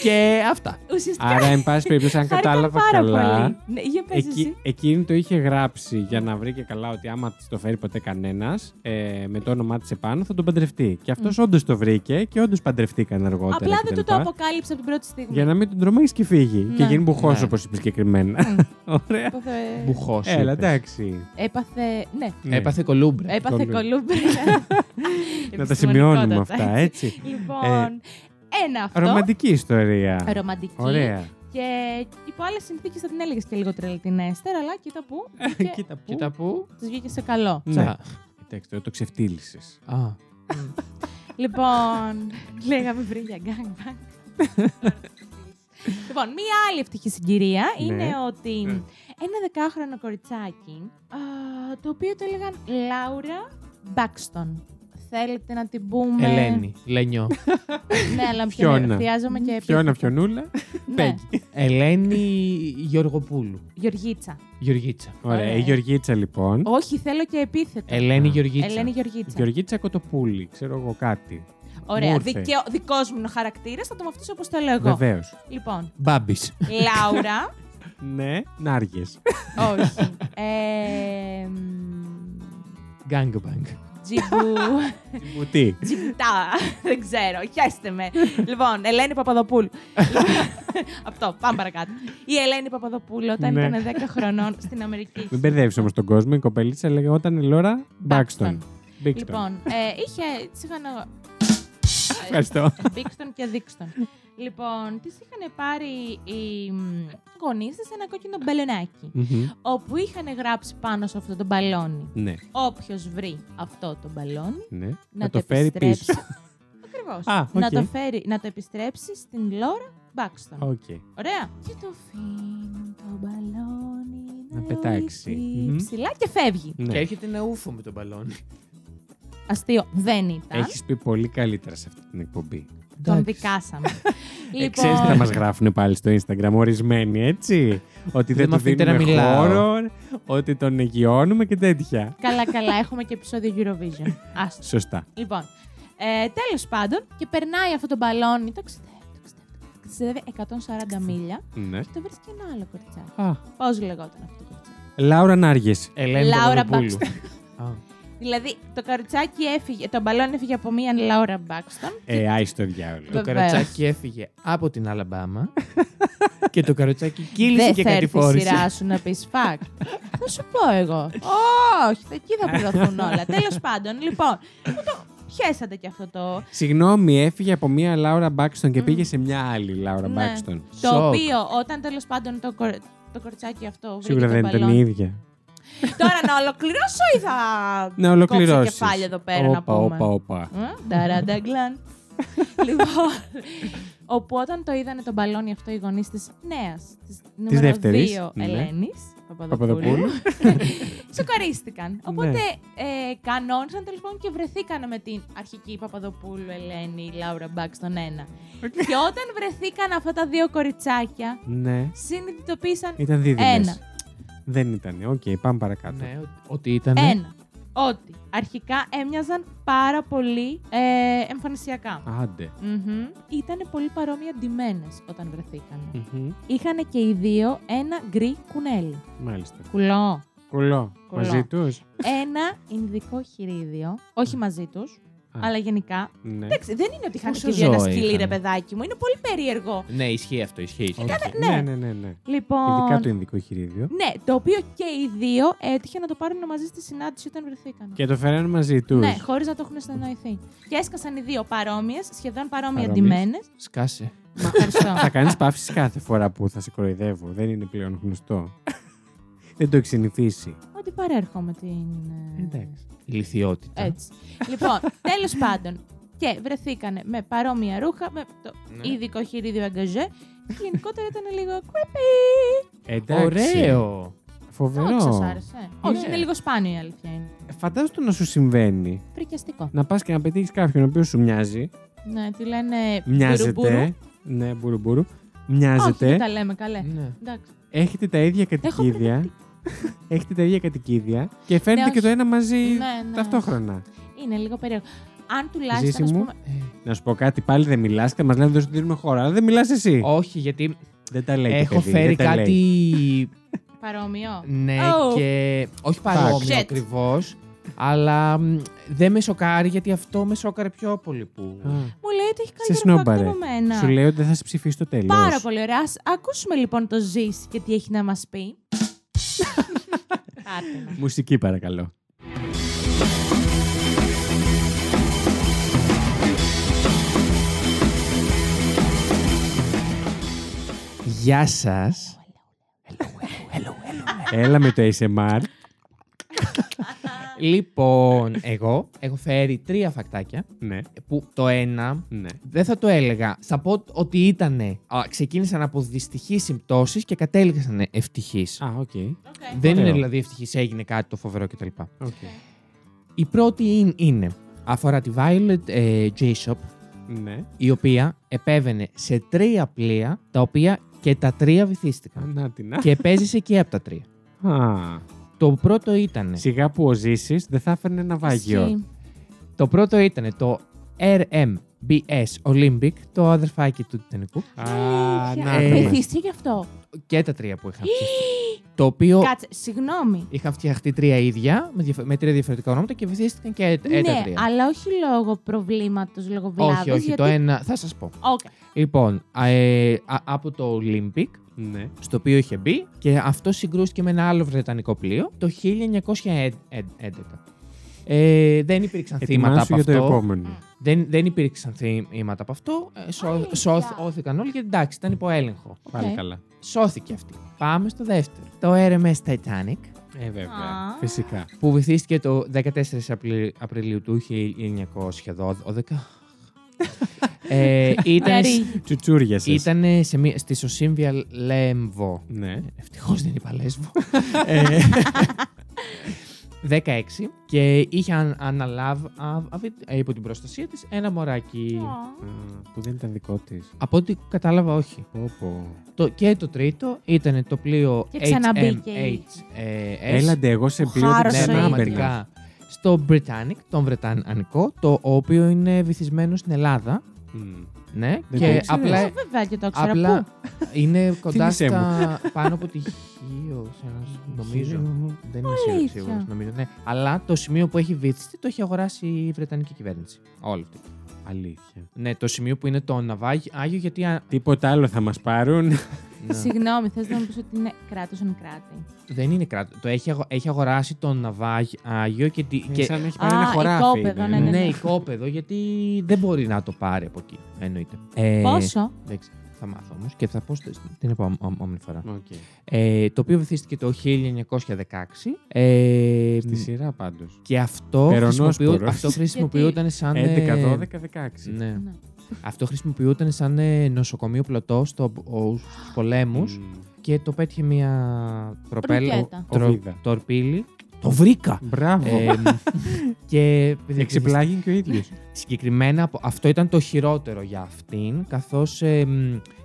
Και αυτά. Ουσιαστικά... Άρα, εν πάση περιπτώσει, αν κατάλαβα καλά, ναι, εκ... εκείνη το είχε γράψει για να βρει και καλά ότι άμα της το φέρει ποτέ κανένας, ε, με το όνομά της επάνω θα τον παντρευτεί. Και αυτός mm. όντως το βρήκε και όντως παντρευτήκαν αργότερα. Απλά δεν του το αποκάλυψε από την πρώτη στιγμή. Για να μην τον τρομάξει και φύγει. Ναι. Και γίνει μπουχός, ναι, όπως είπε συγκεκριμένα. Mm. Ωραία. Έπαθε... Μπουχός. Έλα, εντάξει. Έπαθε. Ναι. Έπαθε κολούμπρα. Έπαθε κολούμπρα. Να τα σημειώνουμε αυτά, έτσι. Λοιπόν. Ένα αυτό. Ρομαντική ιστορία. Ρομαντική. Ωραία. Και υπό άλλες συνθήκες θα την έλεγες και λίγο τρελή την Έστερ, αλλά κοίτα που. Κοίτα που. Κοίτα που. Της βγήκε σε καλό. Ναι. Κοιτάξτε, το ξεφτύλισες. Α. Λοιπόν, λέγαμε πριν για gangbang. Λοιπόν, μία άλλη ευτυχή συγκυρία είναι ότι ένα δεκάχρονο κοριτσάκι, το οποίο το έλεγαν Λάουρα Μπάκστον. Θέλετε να την πούμε. Ελένη. Λένιο. Ναι, αλλά πιονεύω. Χρειάζομαι και επίσης. Πιόνα, πιονούλα. Πέγγι. Ελένη Γεωργοπούλου. Γεωργίτσα. Γεωργίτσα. Ωραία, η Γεωργίτσα λοιπόν. Όχι, θέλω και επίθετο. Ελένη Γεωργίτσα. Ελένη Γεωργίτσα. Γεωργίτσα Κοτοπούλη, ξέρω εγώ κάτι. Ωραία. Δικός μου χαρακτήρας, θα το μαθήσω όπως το λέω εγώ. Βεβαίως. Λοιπόν. Μπάμπης. Λάουρα. Ναι, Νάργες. Όχι. Γκάνγκμπανγκ. Τζιμπου. Τζιμπουτί. Τζιμπουτά. Δεν ξέρω. Χαίστε με. Λοιπόν, Ελένη Παπαδοπούλου. Αυτό. Πάμε παρακάτω. Η Ελένη Παπαδοπούλου όταν ήταν δέκα χρονών στην Αμερική. Μην μπερδεύεις όμως τον κόσμο. Η κοπελίτσα έλεγε όταν η Λόρα Μπάκστον. Λοιπόν, είχε. Τη είχαν. Ευχαριστώ. Μπίκστον και Δίκστον. Λοιπόν, τη είχαν πάρει οι γονείς της ένα κόκκινο μπαλονάκι. Mm-hmm. Όπου είχαν γράψει πάνω σε αυτό το μπαλόνι. Ναι. Όποιος βρει αυτό το μπαλόνι, ναι, να, να το, το φέρει πίσω. Ακριβώς. Ah, okay. να, το φέρει, να το επιστρέψει στην Λόρα Μπάκστον. Okay. Ωραία. Και το αφήνει το μπαλόνι να, να πετάξει mm-hmm. ψηλά και φεύγει. Ναι. Και έρχεται ένα ούφο με το μπαλόνι. Αστείο, δεν ήταν. Έχεις πει πολύ καλύτερα σε αυτή την εκπομπή. Τον δικάσαμε. Λοιπόν... Ξέρεις τι θα μας γράφουν πάλι στο Instagram, ορισμένοι, έτσι. Ότι δεν, δεν του δίνουμε χώρο, ότι τον εγγυώνουμε και τέτοια. Καλά, καλά, έχουμε και επεισόδιο Eurovision. Άστο. Σωστά. Λοιπόν, ε, τέλος πάντων, και περνάει αυτό το μπαλόνι, το ταξιδεύει εκατόν σαράντα μίλια ναι. και το βρίσκει ένα άλλο κοριτσάκι. Πώς λεγόταν αυτό το κοριτσάκι. Λάουρα Νάργες. Λάουρα Μπάκστον. Δηλαδή, το καροτσάκι έφυγε, το μπαλόν έφυγε από μία Λάουρα Μπάκστον. Ε, άιστο διάολο. Το καροτσάκι έφυγε από την Αλαμπάμα και το καροτσάκι κύλησε και κατηφόρησε. Δεν θα έρθει η σειρά σου να πεις fact. Θα σου πω εγώ. Όχι, εκεί θα προδοθούν όλα. Τέλος πάντων, λοιπόν, πιέσατε κι αυτό το... Συγγνώμη, έφυγε από μία Λάουρα Μπάκστον και πήγε σε μία άλλη Λάουρα Μπάκστον. Το οποίο, όταν τέλος πάντων το κορτσάκι αυτό βρήκε το μπαλόν... Σίγουρα δεν ήταν η ίδια. Τώρα να ολοκληρώσω ή θα να ολοκληρώσεις. Κόψω κεφάλια εδώ πέρα όπα, να πούμε. Όπα, όπα, όπα. Λοιπόν, όπου όταν το είδανε τον μπαλόνι αυτό οι γονείς της νέας, της νούμερο δύο Ελένης Παπαδοπούλου, σοκαρίστηκαν. Οπότε ε, κανόνισαν τέλος πάντων και βρεθήκανε με την αρχική Παπαδοπούλου Ελένη Λάουρα Μπακ στον ένα. Και όταν βρεθήκαν αυτά τα δύο κοριτσάκια, συνειδητοποίησαν ήταν δίδυμες. Ένα. Δεν ήτανε. Οκ, okay, πάμε παρακάτω. Ναι, ότι ήτανε. Ένα. Ότι αρχικά έμοιαζαν πάρα πολύ ε, εμφανισιακά. Άντε. Mm-hmm. Ήτανε πολύ παρόμοια ντυμένες όταν βρεθήκανε. Mm-hmm. Είχανε και οι δύο ένα γκρι κουνέλι. Μάλιστα. Κουλό. Κουλό. Κουλό. Μαζί τους. Ένα ινδικό χειρίδιο. Όχι μαζί τους. Α, αλλά γενικά. Ναι. Εντάξει, δεν είναι ότι είχαν και δύο ένα σκυλί, ρε παιδάκι μου. Είναι πολύ περίεργο. Ναι, ισχύει αυτό. Ισχύει. ισχύει. Okay. Ναι. Ναι, ναι, ναι, ναι. Λοιπόν, ειδικά το ινδικό χειρίδιο. Ναι, το οποίο και οι δύο έτυχε να το πάρουν μαζί στη συνάντηση όταν βρεθήκαν. Και το φέραν μαζί τους. Ναι, χωρίς να το έχουν συνεννοηθεί. Και έσκασαν οι δύο παρόμοιες, σχεδόν παρόμοια ντυμένες. Σκάσε. Μα ευχαριστώ. Θα κάνεις παύσεις κάθε φορά που θα σε κοροϊδεύω. Δεν είναι πλέον γνωστό. Δεν το έχει συνηθίσει. Ότι παρέρχομαι με την. Εντάξει. Ηλιθιότητα. Έτσι. Λοιπόν, τέλος πάντων. Και βρεθήκανε με παρόμοια ρούχα, με το ειδικό ναι. χειρίδιο αγκαζέ. Γενικότερα ήταν λίγο creepy. Ωραίο. Φοβερό. Όχι, σας άρεσε. Όχι, ναι. είναι λίγο σπάνιο η αλήθεια είναι. Φαντάζομαι το να σου συμβαίνει. Φρικιαστικό. Να πας και να πετύχεις κάποιον ο οποίος σου μοιάζει. Ναι, τι λένε. Μοιάζεται. Ναι, μπουρουμπουρου. Μοιάζεται. Όχι, τα λέμε καλέ. Ναι. Εντάξει. Έχετε τα ίδια κατοικίδια. Έχετε τα ίδια κατοικίδια και φέρνετε ναι, και το ένα μαζί ναι, ναι. ταυτόχρονα. Είναι λίγο περίεργο. Αν τουλάχιστον. Ζήση μου, πούμε... να σου πω κάτι, πάλι δεν μιλάς και μας λένε δεν σου δίνουμε χώρο, αλλά δεν μιλάς εσύ. Όχι, γιατί δεν τα λέει, έχω παιδί, φέρει κάτι. Παρόμοιο. Ναι, oh. και. Όχι παρόμοιο ακριβώς. Αλλά δεν με σοκάρει γιατί αυτό με σοκάρει πιο πολύ που. Α. Μου λέει ότι έχει καλύτερο φάκτο από μένα. Σου λέει ότι δεν θα σε ψηφίσει το τέλος. Πάρα πολύ ωραία. Ας ακούσουμε λοιπόν το Ζήσι και τι έχει να μας πει. Μουσική παρακαλώ. Γεια σας. Έλα με το έι ες εμ αρ. Λοιπόν, εγώ έχω φέρει τρία φακτάκια. Ναι. Που το ένα ναι. δεν θα το έλεγα. Θα πω ότι ήτανε. Α, ξεκίνησαν από δυστυχείς συμπτώσεις και κατέληξαν ευτυχείς. Α, οκ. Okay. Okay. Δεν okay. είναι δηλαδή ευτυχής, έγινε κάτι το φοβερό κτλ. Okay. Η πρώτη είναι, είναι αφορά τη Violet ε, G-Shop, ναι. η οποία επέβαινε σε τρία πλοία, τα οποία και τα τρία βυθίστηκαν. Να, την, και επέζησε και από τα τρία. Α. Το πρώτο ήταν. Σιγά που ο Ζήσης δεν θα έφερνε ναυάγιο. Εσύ. Το πρώτο ήταν το αρ εμ ες Olympic, το αδερφάκι του Τιτανικού. Α, βυθίστηκε γι' αυτό. Και τα τρία που είχαν φτιαχτεί. Το οποίο. Κάτσε, συγγνώμη. Είχαν φτιαχτεί τρία ίδια, με τρία διαφορετικά ονόματα και βυθίστηκαν και τα τρία. Ναι, αλλά όχι λόγω προβλήματος, λόγω βλάβης. Όχι, όχι, το ένα. Θα σας πω. Λοιπόν, από το Olympic. Ναι. Στο οποίο είχε μπει και αυτό συγκρούστηκε με ένα άλλο βρετανικό πλοίο το χίλια εννιακόσια έντεκα. Ε, δεν υπήρξαν θύματα από αυτό. Δεν, δεν υπήρξαν θύματα από αυτό. Ε, σώθηκαν όλοι και εντάξει, ήταν υπό έλεγχο. Okay. Πάλι καλά. Σώθηκε αυτή. Πάμε στο δεύτερο. Το αρ εμ ες Titanic. Ε, βέβαια. Ah. Φυσικά. Που βυθίστηκε το δεκατέσσερις Απριλίου του χίλια εννιακόσια δώδεκα. ε, ήταν ήτανε σε μία, στη Σοσύμβια Λέμβο. Ναι. Ευτυχώς δεν είπα Λέσβο. δεκαέξι και είχε αναλάβει υπό την προστασία της ένα μωράκι. Oh. Mm, που δεν ήταν δικό της. Από ό,τι κατάλαβα, όχι. Oh, oh. Το, και το τρίτο ήταν το πλοίο έιτς εμ έιτς ες. Έλαντε, εγώ σε πλοίο δεν στο Britannic, τον Βρετανικό, το οποίο είναι βυθισμένο στην Ελλάδα. Mm. Ναι, δεν και το απλά. Βέβαια και το ξέρω. Απλά είναι κοντά στα. Πάνω από τη Χίο, νομίζω. Δεν είμαι σίγουρος, νομίζω. Ναι. Αλλά το σημείο που έχει βυθιστεί το έχει αγοράσει η Βρετανική κυβέρνηση. Όλη αυτή. Αλήθεια. Ναι, το σημείο που είναι το ναυάγιο, γιατί. Α... Τίποτα άλλο θα μας πάρουν. Συγγνώμη, θες να μου πεις ότι είναι κράτος εν κράτη. Δεν είναι κράτος. Το έχει, αγο... έχει αγοράσει το ναυάγιο και. Τι... και... Σαν να έχει πάρει ένα χωράφι. Οικόπεδο, ναι, ναι, ναι. ναι, οικόπεδο, γιατί δεν μπορεί να το πάρει από εκεί. Εννοείται. Ε, Πόσο? Δεν ξέρω. Θα μάθω όμως και θα πω την επόμενη φορά. Okay. Ε, το οποίο βυθίστηκε το χίλια εννιακόσια δεκαέξι. Ε, Στη σειρά πάντως. Και αυτό χρησιμοποιού, αυτό χρησιμοποιούταν σαν. έντεκα, δώδεκα, δεκαέξι. Ναι. Ναι. Αυτό χρησιμοποιούταν σαν νοσοκομείο πλωτό στους πολέμους mm. και το πέτυχε μια προπέλα, τρο, τορπίλη. Το βρήκα! Μπράβο! Ε, και εξεπλάγει και ο ίδιος. Συγκεκριμένα, αυτό ήταν το χειρότερο για αυτήν, καθώς ε,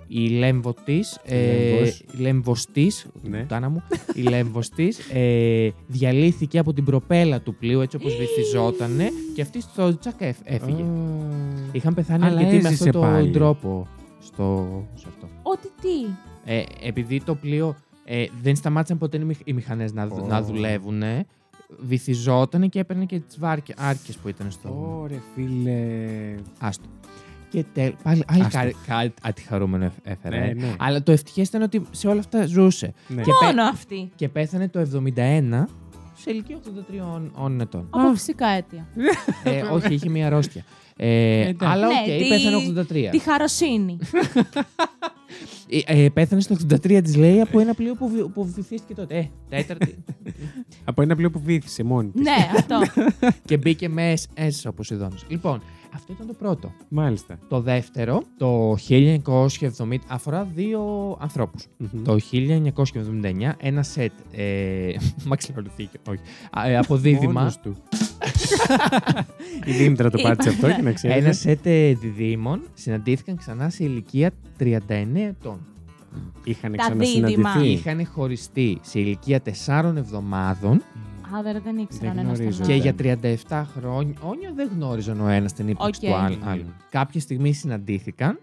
η λέμβοτής, ε, λέμβοστής, ναι. μου, η λέμβοστής ε, διαλύθηκε από την προπέλα του πλοίου, έτσι όπως βυθιζότανε, και αυτή στο τσακ έφυγε. Oh. Είχαν πεθάνει αρκετοί με αυτόν τον τρόπο. Στο... Ότι τι! Ε, επειδή το πλοίο... Ε, δεν σταμάτησαν ποτέ οι, μηχ, οι μηχανές να, oh. να δουλεύουν. Βυθιζόταν και έπαιρνε και τις άρκες που ήταν στο. Ωρε, φίλε. Άστο. Και τέλος. Πάλι κάτι χαρούμενο έφερε. Ναι, ναι. Αλλά το ευτυχές ήταν ότι σε όλα αυτά ζούσε. Ναι. Και μόνο πέ, αυτή. Και πέθανε το εβδομήντα ένα σε ηλικία ογδόντα τριών ετών. Από φυσικά αίτια. ε, όχι, είχε μία αρρώστια. Ε, αλλά οκ, okay, τη... πέθανε ογδόντα τρία. Τη χαροσύνη. Ε, πέθανε στο εξήντα τρία της λέει από ένα πλοίο που, που βυθίστηκε τότε. Ε, τέταρτη. Από ένα πλοίο που βύθισε μόνη της. Ναι, αυτό. Και μπήκε με ες ες ο Ποσειδώνος. Λοιπόν, αυτό ήταν το πρώτο. Μάλιστα. Το δεύτερο, το χίλια εννιακόσια εβδομήντα, αφορά δύο ανθρώπους. Mm-hmm. Το χίλια εννιακόσια εβδομήντα εννιά, ένα σετ. Ε, μαξιλαρωθήκε, όχι. Ε, από δίδυμα. Η Δήμητρα το πάτησε αυτό και να ξέρετε. Ένα σετ διδήμων συναντήθηκαν ξανά σε ηλικία τριάντα εννέα ετών. Είχαν ξανασυναντηθεί. Είχαν χωριστεί σε ηλικία τεσσάρων εβδομάδων. Άδερ, δεν ήξεραν ένας τον άλλον. Και για τριάντα επτά χρόνια δεν γνώριζαν ο ένας την ύπαρξη του άλλου. Κάποια στιγμή συναντήθηκαν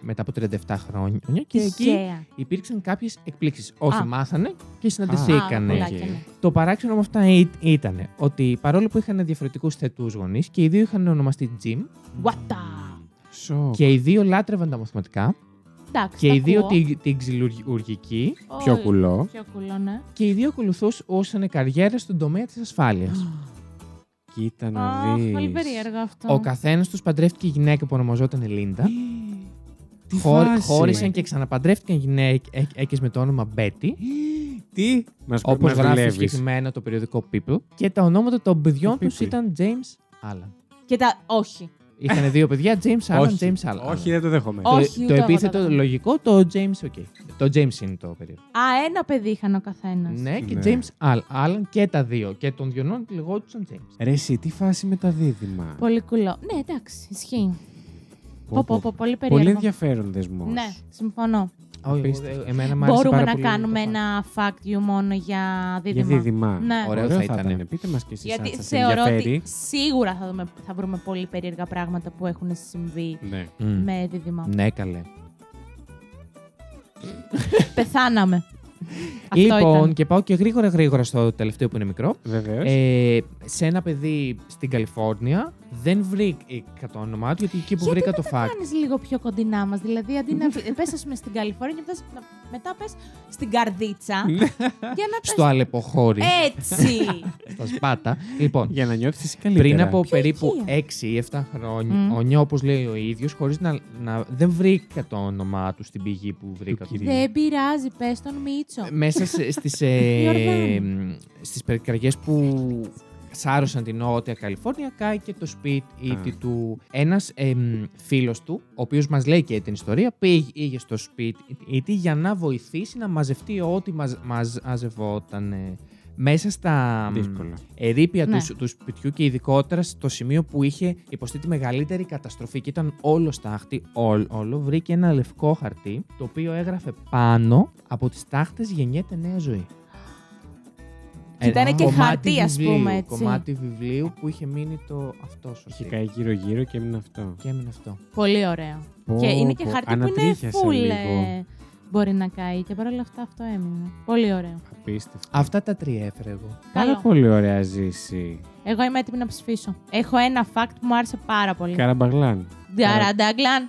μετά από τριάντα επτά χρόνια και εκεί υπήρξαν κάποιες εκπλήξεις. Όχι, μάθανε και συναντηθήκανε. Το παράξενο με αυτά ήταν ότι παρόλο που είχαν διαφορετικούς θετούς γονείς και οι δύο είχαν ονομαστεί Jim και οι δύο λάτρευαν τα μαθηματικά. Και οι δύο την, την ξυλουργική, oh, πιο κουλό, πιο κουλό ναι. και οι δύο ακολουθούσαν καριέρα στον τομέα της ασφάλειας. Κοίτα να δεις. Πολύ περίεργα αυτό. Ο καθένας τους παντρεύτηκε γυναίκα που ονομαζόταν Linda. Χω, χώρισαν και ξαναπαντρεύτηκαν γυναίκες με το όνομα Betty. Τι, όπως γράφει συγκεκριμένα το περιοδικό People. Και τα ονόματα των παιδιών τους ήταν James Allen. Και τα όχι. Είχαν δύο παιδιά, James Allen, James Allen. Όχι, δεν το δέχομαι. Το, το επίθετο το λογικό, το James, okay. Το James είναι το περίεργο. Α, ένα παιδί είχαν ο καθένας. Ναι, και ναι. James Allen και τα δύο. Και των διονών λεγόντουσαν James. Ρε εσύ, τι φάση με τα δίδυμα. Πολύ κουλό. Ναι, εντάξει, ισχύει. Πω, πω, πω, πολύ περίεργο. Πολύ ενδιαφέρον δεσμός. Ναι, συμφωνώ. Όχι, εμένα μ' άρεσε μπορούμε πάρα να πολύ κάνουμε ένα fact you μόνο για δίδυμα. Για δίδυμα. Ναι. Ωραίο, Ωραίο θα ήταν. ήταν. Πείτε μας κι εσείς. Γιατί αν σας θεωρώ ότι σίγουρα θα, δούμε, θα βρούμε πολύ περίεργα πράγματα που έχουν συμβεί ναι. με δίδυμα. Ναι, καλέ. Πεθάναμε. Λοιπόν, ήταν. Και πάω και γρήγορα γρήγορα στο τελευταίο που είναι μικρό. Βεβαίως. Ε, σε ένα παιδί στην Καλιφόρνια δεν βρήκα το όνομά του, γιατί εκεί που γιατί βρήκα το fact. Γιατί κάνεις λίγο πιο κοντινά μας, δηλαδή αντί να πες ας πούμε στην Καλιφόρνια και μετά πες στην Καρδίτσα. Για να πες... Στο Αλεποχώρι. Έτσι. Στα Σπάτα. Λοιπόν, για να νιώθεις καλύτερα. Πριν από πιο περίπου έξι ή επτά χρόνια, mm. όπως λέει ο ίδιος, χωρίς να, να... δεν βρήκα το όνομά του στην πηγή που βρήκα. Δεν πειράζει, πες τον Μίτσο. Μέσα στις, ε, στις περικραγιές που σάρωσαν την Νότια Καλιφόρνια, κάει και το σπίτι ah. του. Ένας ε, φίλος του, ο οποίος μας λέει και την ιστορία, πήγε στο σπίτι για να βοηθήσει να μαζευτεί ό,τι μαζ, μαζευόταν. Μέσα στα ερείπια ναι. του, του σπιτιού και ειδικότερα στο σημείο που είχε υποστεί τη μεγαλύτερη καταστροφή και ήταν όλο στάχτη, όλο, όλο βρήκε ένα λευκό χαρτί το οποίο έγραφε πάνω από τις τάχτες «Γεννιέται νέα ζωή». Ήτανε και χαρτί, ας πούμε, έτσι. Κομμάτι βιβλίου που είχε μείνει το αυτό σου. Είχε καεί γύρω-γύρω και έμεινε αυτό. Και έμεινε αυτό. Πολύ ωραίο. Πω, και είναι και πω, χαρτί που είναι φούλε. Μπορεί να καεί και παρόλα αυτά αυτό έμεινε. Πολύ ωραίο. Απίστευτο. Αυτά τα τρία έφερε εγώ. Καλά, πολύ ωραία, Ζήση. Εγώ είμαι έτοιμη να ψηφίσω. Έχω ένα fact που μου άρεσε πάρα πολύ. Καραμπαγλάν. Καραμπαγλάν.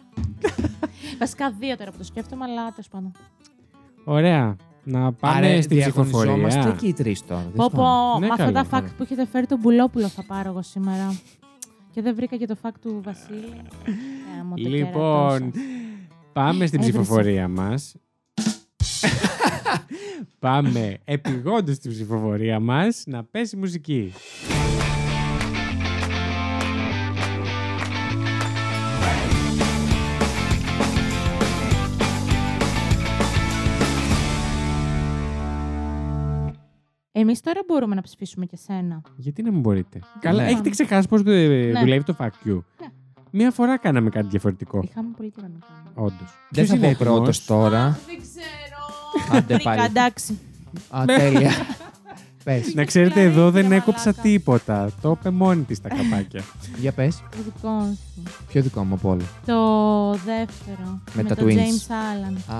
Βασικά δύο τώρα που το σκέφτομαι, αλλά τέλος πάντων. Ωραία. Να πάμε Άρα, στην ψηφοφορία. Είμαστε και οι τρεις τώρα. Πω, πω, ναι, με καλά, αυτά τα fact που έχετε φέρει τον Μπουλόπουλο θα πάρω εγώ σήμερα. Και δεν βρήκα και το fact του Βασίλη. ε, λοιπόν, πάμε στην ψηφοφορία μας. Πάμε επειγόντως στην ψηφοφορία μας να πέσει μουσική. Εμείς τώρα μπορούμε να ψηφίσουμε και σένα. Γιατί να μην μπορείτε. Καλά, ναι. Έχετε ξεχάσει πώς δουλεύει ναι. το Fact You. Ναι. Μία φορά κάναμε κάτι διαφορετικό. Είχαμε πολύ καιρό να κάνουμε. Όντως. Δεν θα πω πρώτος τώρα. Δεν ξέρω. Άντε πάλι. Εντάξει. Α, τέλεια. Πες. Να ξέρετε, εδώ δεν έκοψα τίποτα. Το είπε μόνη της τα καπάκια. Για πες. Το δικό σου. Ποιο δικό μου από όλα? Το δεύτερο. Με, με τα τον twins. James Allen. Α,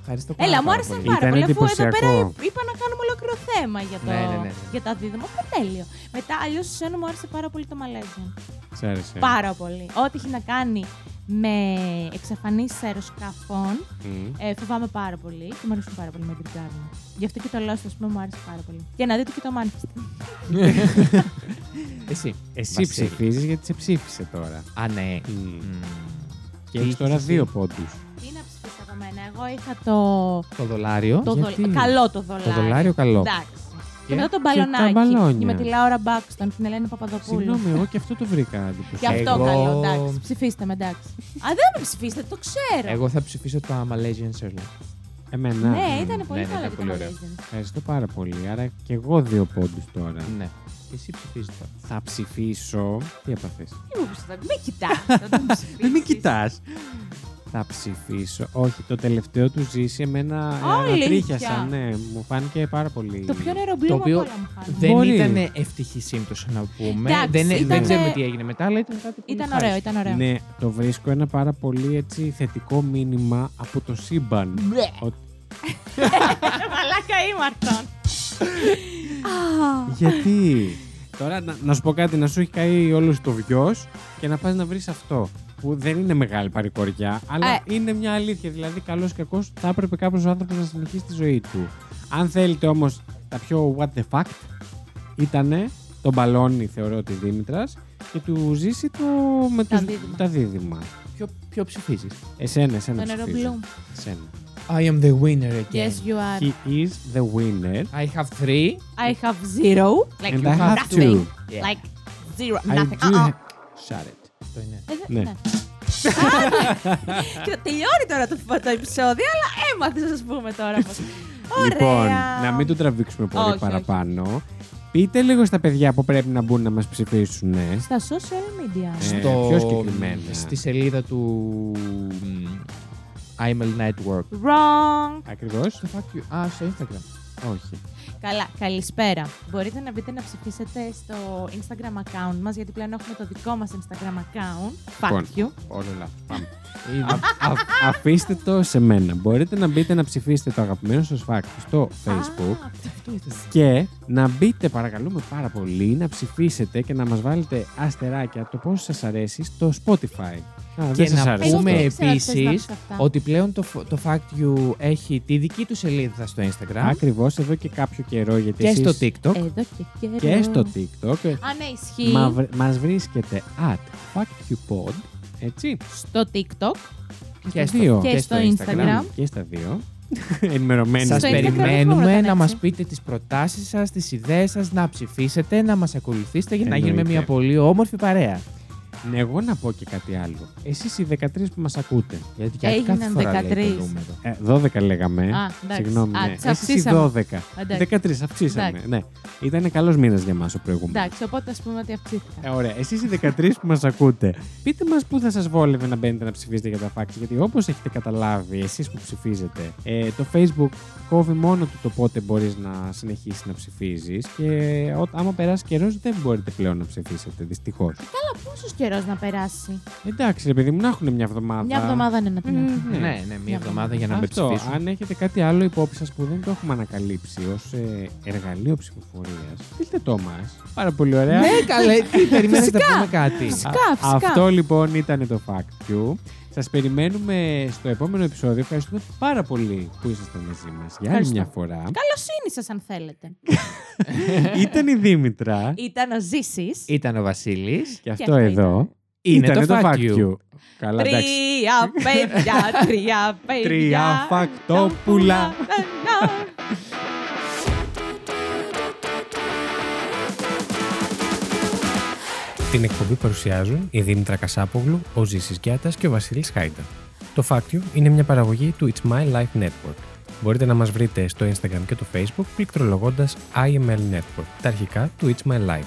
ευχαριστώ πολύ. Έλα, μου άρεσε πάρα πολύ. Αφού εδώ πέρα είπα να κάνουμε ολόκληρο θέμα για, το, ναι, ναι, ναι. για τα δίδυμα. Τέλειο. Μετά, αλλιώς σε σένα μου άρεσε πάρα πολύ το Malaysian. Σ' άρεσε. Πάρα πολύ. Ό,τι έχει να κάνει με εξαφανίσεις αεροσκαφών. Mm. Ε, φοβάμαι πάρα πολύ και μου αρέσουν πάρα πολύ με την Γκάρνη. Γι' αυτό και το Lost, ας πούμε, μου άρεσε πάρα πολύ. Για να δείτε και το Manchester. Εσύ. Εσύ ψηφίζεις γιατί σε ψήφισε τώρα. Α, ναι. Mm. Mm. Και έχεις τώρα δύο πόντους. Τι να ψηφίσεις από μένα. Εγώ είχα το... Το δολάριο. Το γιατί... δο... Καλό το δολάριο. Το δολάριο καλό. Εντάξει. Και μετά τον μπαλονάκι. Και με τη Λάουρα Μπάκστον, την Ελένη Παπαδοπούλου. Συγγνώμη, εγώ και αυτό το βρήκα. Και αυτό εγώ... καλό, εντάξει. Ψηφίστε με, εντάξει. Α, δεν με ψηφίσετε, το ξέρω. Εγώ θα ψηφίσω τα Malaysian Air. Εμένα. Ναι, ήταν πολύ ναι, καλό. Ναι, ευχαριστώ πάρα πολύ. Άρα και εγώ δύο πόντους τώρα. Ναι. Και εσύ ψηφίζεις τώρα. Θα ψηφίσω. Τι έπαθες? Μην κοιτάς. Δεν με κοιτάς. Θα ψηφίσω. Όχι, το τελευταίο του Ζήση εμένα ανατρίχιασα. Ναι, μου φάνηκε πάρα πολύ. Το πιο νεροπλήμα που όλα μου φάνηκε. Δεν ήταν ευτυχή σύμπτωση να πούμε. Τάξ, δεν, ήτανε... δεν ξέρουμε τι έγινε μετά, αλλά ήταν κάτι πολύ Ήταν ωραίο, ήταν ωραίο. Ναι, το βρίσκω ένα πάρα πολύ έτσι, θετικό μήνυμα από το σύμπαν. Μπλε. Μαλάκα ήμαρτον. Γιατί... Τώρα να, να σου πω κάτι, να σου έχει καεί όλος το βιος και να πας να βρεις αυτό. Που δεν είναι μεγάλη παρηγοριά, αλλά ε. είναι μια αλήθεια. Δηλαδή, καλός ή κακός, θα έπρεπε κάποιος ο άνθρωπος να συνεχίσει τη ζωή του. Αν θέλετε όμως τα πιο what the fuck, ήτανε το μπαλόνι, θεωρώ, τη Δήμητρας και του Ζήσει το με τα, τους... δίδυμα. τα δίδυμα. Ποιο, ποιο ψηφίζεις? Εσένα, εσένα τον ψηφίζω. Εσένα. I am the winner again. Yes, you are. He is the winner. I have three. I have zero. Like and you I have, have two. Yeah. Like zero. I nothing. Do uh-uh. Shut it. Αυτό είναι. Ε, ναι. ναι. Κοίτα, τελειώνει τώρα το, το επεισόδιο, αλλά έμαθες να σας πούμε τώρα. Ωραία. Λοιπόν, να μην το τραβήξουμε πολύ όχι, παραπάνω. Όχι. Πείτε λίγο στα παιδιά που πρέπει να μπουν να μας ψηφίσουν. Ναι. Στα social media. Ε, Στο... Πιο συγκεκριμένα. Στη σελίδα του... I'm a network. Wrong. Ακριβώς. Το Fact You. Α, στο Instagram. Όχι. Καλά, καλησπέρα. Μπορείτε να μπείτε να ψηφίσετε στο Instagram account μας, γιατί πλέον έχουμε το δικό μας Instagram account. Fact You. Όλα λάθος. Αφήστε το σε μένα. Μπορείτε να μπείτε να ψηφίσετε το αγαπημένο σας Fact στο Facebook. Και να μπείτε, παρακαλούμε πάρα πολύ, να ψηφίσετε και να μας βάλετε αστεράκια το πώς σας αρέσει στο Spotify. Α, και να πούμε επίσης ότι πλέον το, το Fact You έχει τη δική του σελίδα στο Instagram. Ακριβώς, εδώ και κάποιο καιρό. Γιατί και εσείς... στο TikTok. Εδώ και, και στο TikTok. Α, ναι, ισχύει. Μα, μας βρίσκεται at Fact You Pod, έτσι. Στο TikTok. Και, και, στο, και, και στο Instagram. Και στα δύο. Ενημερωμένοι. Σας περιμένουμε να μας πείτε τις προτάσεις σας, τις ιδέες σας, να ψηφίσετε, να μας ακολουθήσετε για να γίνουμε μια πολύ όμορφη παρέα. Ναι, εγώ να πω και κάτι άλλο. Εσείς οι δεκατρείς που μας ακούτε. Γιατί και κάθε φορά λέει το νούμερο. Ε, δώδεκα λέγαμε. Α, συγγνώμη. Α, ναι. Εσείς οι δώδεκα. Αντάξει. δεκατρία, αυξήσαμε. Ναι. Ήταν καλός μήνας για μας ο προηγούμενος. Εντάξει, οπότε ας πούμε ότι αυξήθηκα. Ε, ωραία. Εσείς οι δεκατρείς που μας ακούτε, πείτε μας πού θα σας βόλευε να μπαίνετε να ψηφίζετε για τα Fact. Γιατί όπως έχετε καταλάβει, εσείς που ψηφίζετε, ε, το Facebook κόβει μόνο του το πότε μπορείς να συνεχίσεις να ψηφίζεις. Και άμα περάσει καιρός, δεν μπορείτε πλέον να ψηφίσετε. Δυστυχώς. Καλά, πόσο καιρό να περάσει. Εντάξει, επειδή μου να έχουν μια εβδομάδα. Μια εβδομάδα είναι να την έχουν. Mm, ναι. ναι, ναι, μια εβδομάδα για να με ψηφίσουν. Αν έχετε κάτι άλλο υπόψη σας που δεν το έχουμε ανακαλύψει ως ε, εργαλείο ψηφοφορίας, πείτε το μας. Πάρα πολύ ωραία. Ναι, καλέ, τι περιμένετε να πούμε κάτι. Φυσικά, φυσικά. Α, αυτό λοιπόν ήταν το Fact You. Σας περιμένουμε στο επόμενο επεισόδιο. Ευχαριστούμε πάρα πολύ που ήσασταν μαζί μας για άλλη μια φορά. Καλοσύνη σας, αν θέλετε. Ήταν η Δήμητρα. Ήταν ο Ζήσης. Ήταν ο Βασίλης. Και αυτό και εδώ είναι, είναι το Fact You. Καλά, τρία παιδιά, τρία παιδιά. Τρία φακτόπουλα. Την εκπομπή παρουσιάζουν η Δήμητρα Κασάπογλου, ο Ζήσης Γιάτας και ο Βασίλης Χάιντα. Το Fact You είναι μια παραγωγή του It's My Life Network. Μπορείτε να μας βρείτε στο Instagram και το Facebook πληκτρολογώντας αρ εμ ες Network, τα αρχικά του It's My Life.